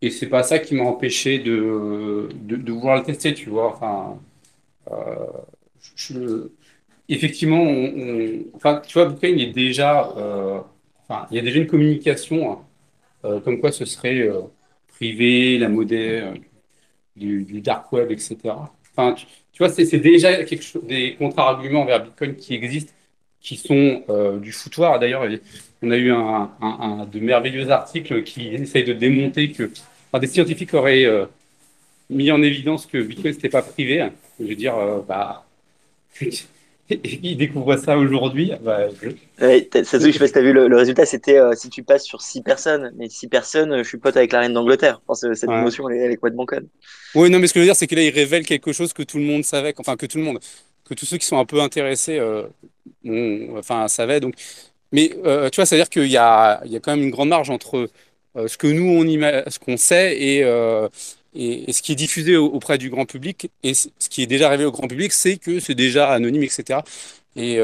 Et c'est pas ça qui m'a empêché de vouloir le tester, tu vois. Effectivement, tu vois, Bitcoin, il est déjà, il y a déjà une communication comme quoi ce serait privé, la modée du dark web, etc. Enfin, tu vois, c'est déjà quelque chose, des contre-arguments vers Bitcoin qui existent, qui sont du foutoir. D'ailleurs, on a eu de merveilleux articles qui essayent de démonter que des scientifiques auraient mis en évidence que Bitcoin n'était pas privé. Je veux dire, ils découvrent ça aujourd'hui. Ça se dit, je sais pas si tu as vu le résultat, c'était si tu passes sur 6 personnes, mais 6 personnes, je suis pote avec la reine d'Angleterre. Enfin, cette émotion, elle est complètement conne. Oui, non, mais ce que je veux dire, c'est que là, il révèle quelque chose que tout le monde savait, que tous ceux qui sont un peu intéressés savaient. Donc. Mais tu vois, c'est-à-dire qu'il y a quand même une grande marge entre ce que nous, ce qu'on sait et ce qui est diffusé auprès du grand public, et ce qui est déjà révélé au grand public, c'est que c'est déjà anonyme, etc. Et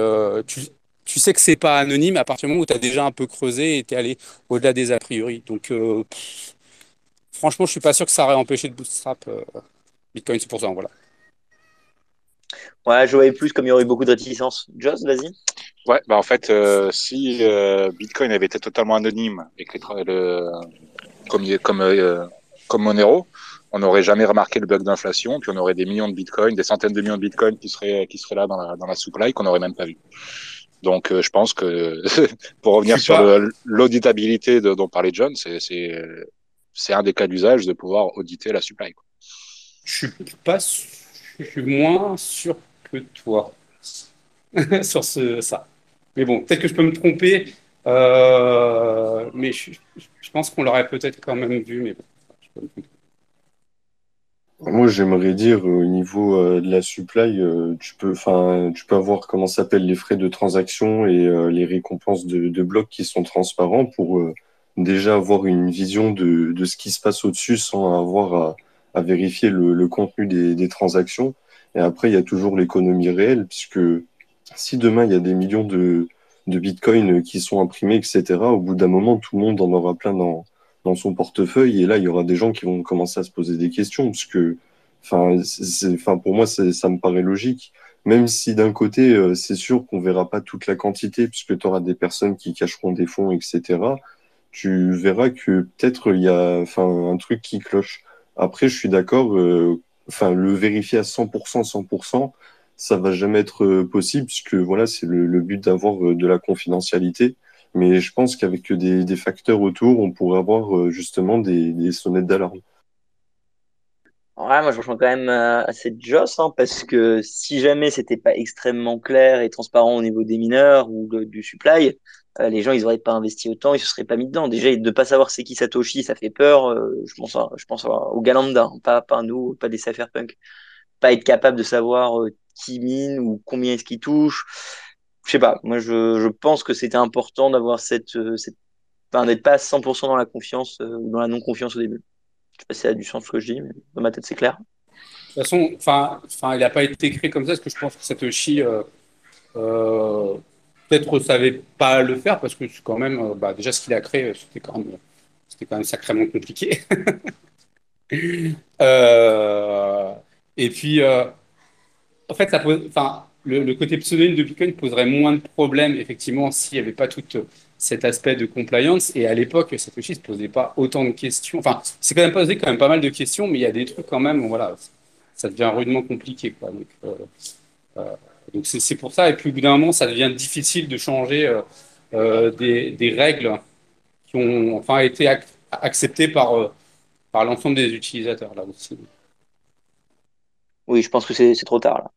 tu sais que c'est pas anonyme à partir du moment où tu as déjà un peu creusé et tu es allé au-delà des a priori. Donc, franchement, je suis pas sûr que ça aurait empêché de bootstrap Bitcoin, c'est pour ça, voilà. Ouais, je voyais plus comme il y aurait eu beaucoup de réticences. Joss, vas-y. Ouais, bah en fait, si Bitcoin avait été totalement anonyme et que comme Monero, on n'aurait jamais remarqué le bug d'inflation, puis on aurait des millions de bitcoins, des centaines de millions de bitcoins qui seraient là dans la supply qu'on n'aurait même pas vu. Donc, je pense que pour revenir sur l'auditabilité dont parlait John, c'est un des cas d'usage de pouvoir auditer la supply. Quoi. Je suis moins sûr que toi sur ça. Mais bon, peut-être que je peux me tromper, mais je pense qu'on l'aurait peut-être quand même vu, mais bon, je peux me tromper. Moi, j'aimerais dire au niveau de la supply, tu peux avoir comment s'appelle les frais de transaction et les récompenses de blocs qui sont transparents pour déjà avoir une vision de ce qui se passe au-dessus sans avoir à vérifier le contenu des transactions. Et après, il y a toujours l'économie réelle, puisque si demain il y a des millions de bitcoins qui sont imprimés, etc., au bout d'un moment, tout le monde en aura plein dans son portefeuille, et là il y aura des gens qui vont commencer à se poser des questions, parce que pour moi ça me paraît logique, même si d'un côté c'est sûr qu'on verra pas toute la quantité puisque tu auras des personnes qui cacheront des fonds, etc. Tu verras que peut-être il y a un truc qui cloche. Après, je suis d'accord, le vérifier à 100%, ça va jamais être possible, puisque voilà, c'est le but d'avoir de la confidentialité. Mais je pense qu'avec des facteurs autour, on pourrait avoir justement des sonnettes d'alarme. Ouais, moi je rejoins quand même assez Joss, hein, parce que si jamais c'était pas extrêmement clair et transparent au niveau des mineurs ou du supply, les gens ils auraient pas investi autant, ils se seraient pas mis dedans. Déjà, de pas savoir c'est qui Satoshi, ça fait peur. Je pense au Galanda, pas nous, pas des cypherpunks. Pas être capable de savoir qui mine ou combien est-ce qu'il touche. Je sais pas, moi je pense que c'était important d'avoir d'être pas à 100% dans la confiance, dans la non-confiance au début. Je sais pas si ça a du sens ce que je dis, mais dans ma tête c'est clair. De toute façon, il n'a pas été créé comme ça, parce que je pense que Satoshi peut-être ne savait pas le faire, parce que quand même, déjà ce qu'il a créé, c'était quand même sacrément compliqué. Et puis, en fait, ça pose... Le côté pseudonyme de Bitcoin poserait moins de problèmes, effectivement, s'il n'y avait pas tout cet aspect de compliance. Et à l'époque, Satoshi ne se posait pas autant de questions. Enfin, c'est quand même posé quand même pas mal de questions, mais il y a des trucs quand même, voilà, ça devient rudement compliqué, quoi. Donc c'est pour ça. Et puis, au bout d'un moment, ça devient difficile de changer des règles qui ont enfin été acceptées par l'ensemble des utilisateurs, là aussi. Oui, je pense que c'est trop tard, là.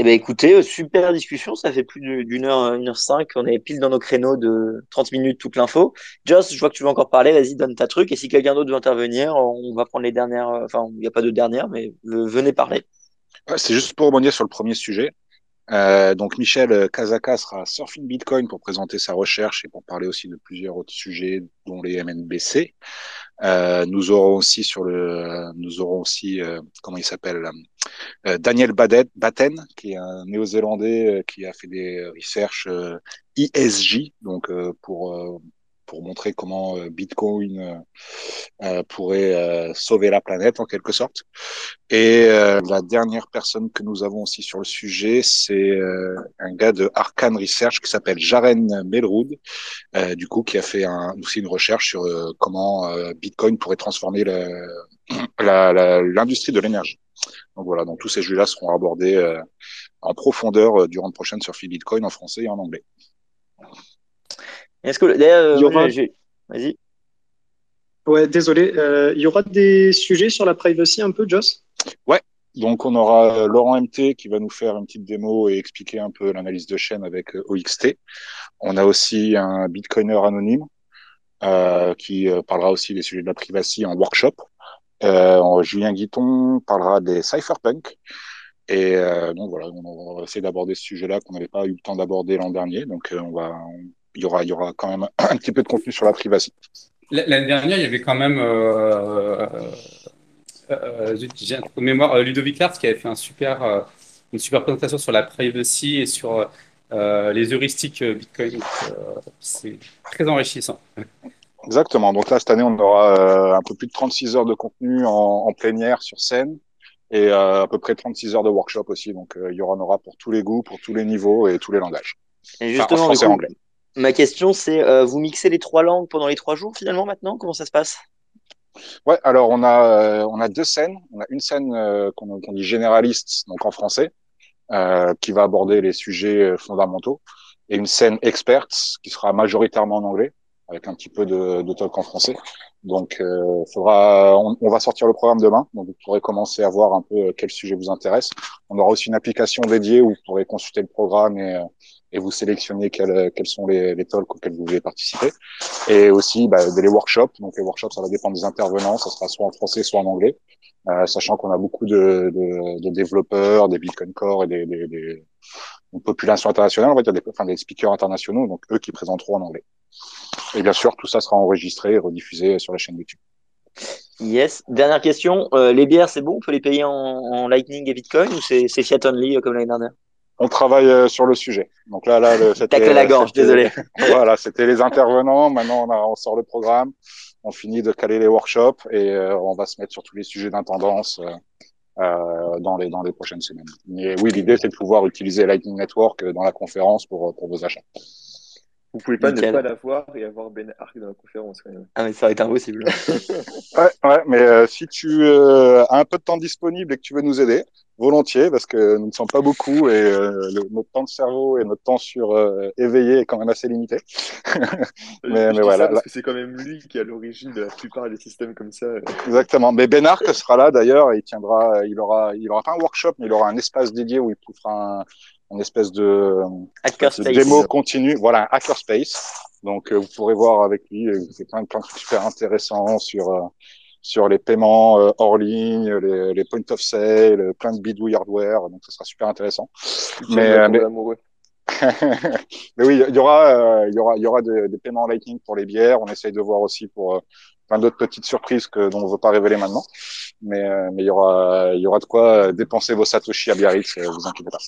Eh ben écoutez, super discussion, ça fait plus d'une heure, 1h05, on est pile dans nos créneaux de 30 minutes toute l'info. Joss, je vois que tu veux encore parler, vas-y, donne ta truc, et si quelqu'un d'autre veut intervenir, on va prendre les dernières, il n'y a pas de dernière, mais venez parler. Ouais, c'est juste pour rebondir sur le premier sujet. Donc Michael Kazaka sera à Surfing Bitcoin pour présenter sa recherche et pour parler aussi de plusieurs autres sujets, dont les MNBC. Nous aurons aussi Daniel Batten, qui est un néo-zélandais qui a fait des recherches ESG, donc pour montrer comment Bitcoin pourrait sauver la planète en quelque sorte. Et la dernière personne que nous avons aussi sur le sujet, c'est un gars de Arkane Research qui s'appelle Jaren Melrood, qui a fait aussi une recherche sur comment Bitcoin pourrait transformer l'industrie de l'énergie. Donc voilà, donc tous ces sujets-là seront abordés en profondeur durant le prochain Surfing Bitcoin en français et en anglais. Est-ce que d'ailleurs, vas-y. Ouais, désolé. Il y aura des sujets sur la privacy un peu, Joss? Ouais. Donc on aura Laurent MT qui va nous faire une petite démo et expliquer un peu l'analyse de chaîne avec OXT. On a aussi un Bitcoiner anonyme qui parlera aussi des sujets de la privacy en workshop. Julien Guiton parlera des cypherpunks. Et donc voilà, on va essayer d'aborder ce sujet-là qu'on n'avait pas eu le temps d'aborder l'an dernier. Donc il y aura quand même un petit peu de contenu sur la privacy. L'année dernière, il y avait quand même, j'ai un peu de mémoire, Ludovic Lars qui avait fait une super présentation sur la privacy et sur les heuristiques Bitcoin. C'est très enrichissant. Exactement. Donc là, cette année, on aura un peu plus de 36 heures de contenu en plénière sur scène. et à peu près 36 heures de workshop aussi. Donc, il y en aura pour tous les goûts, pour tous les niveaux et tous les langages. Et justement, enfin, en français et anglais. Ma question, c'est vous mixez les trois langues pendant les trois jours finalement maintenant? Comment ça se passe? Ouais, alors on a deux scènes. On a une scène qu'on dit généraliste, donc en français, qui va aborder les sujets fondamentaux, et une scène experte qui sera majoritairement en anglais, avec un petit peu de talk en français. Donc, on va sortir le programme demain, donc vous pourrez commencer à voir un peu quel sujet vous intéresse. On aura aussi une application dédiée où vous pourrez consulter le programme et vous sélectionner quels sont les talks auxquels vous voulez participer. Et aussi, les workshops. Donc, les workshops, ça va dépendre des intervenants. Ça sera soit en français, soit en anglais. Sachant qu'on a beaucoup de développeurs, des Bitcoin Core et des populations internationales. En fait, il y a des speakers internationaux, donc eux qui présenteront en anglais. Et bien sûr, tout ça sera enregistré et rediffusé sur la chaîne YouTube. Yes. Dernière question. Les bières, c'est bon? On peut les payer en Lightning et Bitcoin ou c'est fiat only comme l'année dernière? On travaille sur le sujet. Donc là, tacle la gorge, désolé. Voilà, c'était les intervenants. Maintenant, on sort le programme. On finit de caler les workshops et on va se mettre sur tous les sujets d'intendance dans les prochaines semaines. Mais oui, l'idée, c'est de pouvoir utiliser Lightning Network dans la conférence pour vos achats. Vous pouvez pas ne pas l'avoir et avoir Ben Ark dans la conférence quand même. Ah mais ça aurait été impossible. ouais, mais si tu as un peu de temps disponible et que tu veux nous aider, volontiers, parce que nous ne sommes pas beaucoup et notre temps de cerveau et notre temps sur éveillé est quand même assez limité. mais voilà. Parce que c'est quand même lui qui est à l'origine de la plupart des systèmes comme ça. Exactement. Mais Ben Ark sera là d'ailleurs, et il aura pas un workshop, mais il aura un espace dédié où il fera une espèce de démo continue, voilà, un hackerspace. Donc vous pourrez voir avec lui, c'est plein de trucs super intéressants sur les paiements hors ligne, les point of sale, plein de bidouilles hardware, donc ça sera super intéressant. Mais oui, il y aura des paiements Lightning pour les bières. On essaye de voir aussi pour plein d'autres petites surprises dont on ne veut pas révéler maintenant. Mais il y aura de quoi dépenser vos satoshi à Biarritz, vous inquiétez pas.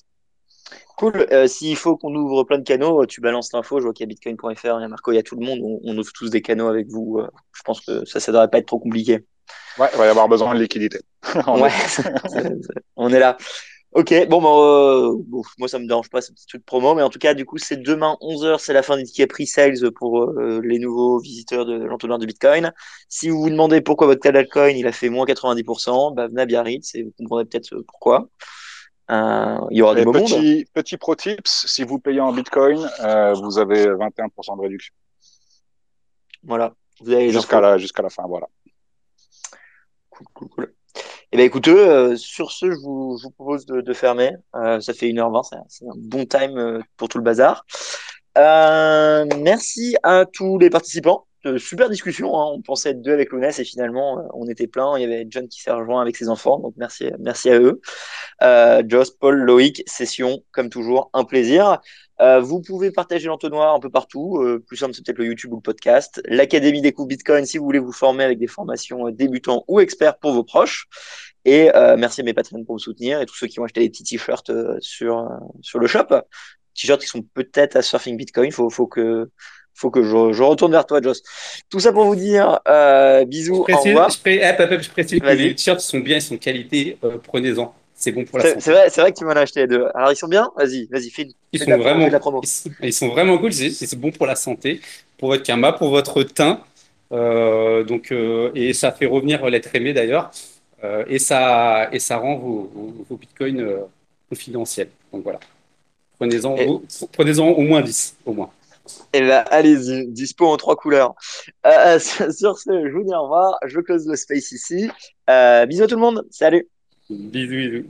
Cool. S'il faut qu'on ouvre plein de canaux, tu balances l'info. Je vois qu'il y a bitcoin.fr, il y a Marco, il y a tout le monde. On ouvre tous des canaux avec vous. Je pense que ça ne devrait pas être trop compliqué. Ouais, il va y avoir besoin de liquidité. Ouais, on est là. Ok, bon, moi ça me dérange pas ce petit truc promo, mais en tout cas du coup c'est demain 11h, c'est la fin des tickets pre-sales pour les nouveaux visiteurs de l'entonnoir du Bitcoin. Si vous vous demandez pourquoi votre stablecoin il a fait moins 90%, venez à Biarritz et vous comprendrez peut-être pourquoi. Il y aura des moments. Petit pro tips, si vous payez en Bitcoin, vous avez 21% de réduction. Voilà, vous avez jusqu'à la fin, voilà. Cool. Eh bien, écoutez, sur ce, je vous propose de fermer. Ça fait 1h20, c'est un bon time pour tout le bazar. Merci à tous les participants. Super discussion, hein. On pensait être deux avec Lounès et finalement, on était plein. Il y avait John qui s'est rejoint avec ses enfants, donc merci à eux. Joss, Paul, Loïc, session, comme toujours, un plaisir. Vous pouvez partager l'entonnoir un peu partout. Plus simple, c'est peut-être le YouTube ou le podcast. L'Académie Découvre Bitcoin, si vous voulez vous former avec des formations débutants ou experts pour vos proches. Et merci à mes patrons pour me soutenir et tous ceux qui ont acheté des petits t-shirts sur le shop. T-shirts qui sont peut-être à Surfing Bitcoin. Faut que je retourne vers toi, Joss. Tout ça pour vous dire bisous, au revoir. Je précise que les t-shirts sont bien, ils sont de qualité. Prenez-en. C'est bon pour la santé. C'est vrai que tu m'en as acheté deux. Alors, ils sont bien? Vas-y, file. Ils sont vraiment cool. C'est bon pour la santé, pour votre karma, pour votre teint. Et ça fait revenir l'être aimé d'ailleurs. Et ça rend vos bitcoins confidentiels. Donc voilà. Prenez-en au moins 10. Au moins. Et là, allez-y, dispo en 3 couleurs. Sur ce, je vous dis au revoir. Je close le space ici. Bisous à tout le monde. Salut. Bisous.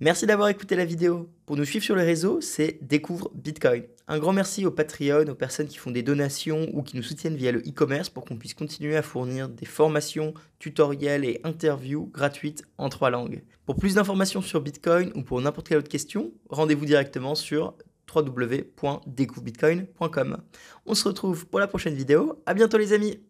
Merci d'avoir écouté la vidéo. Pour nous suivre sur les réseaux, c'est Découvre Bitcoin. Un grand merci aux Patreon, aux personnes qui font des donations ou qui nous soutiennent via le e-commerce pour qu'on puisse continuer à fournir des formations, tutoriels et interviews gratuites en 3 langues. Pour plus d'informations sur Bitcoin ou pour n'importe quelle autre question, rendez-vous directement sur www.découvrebitcoin.com. On se retrouve pour la prochaine vidéo. À bientôt les amis.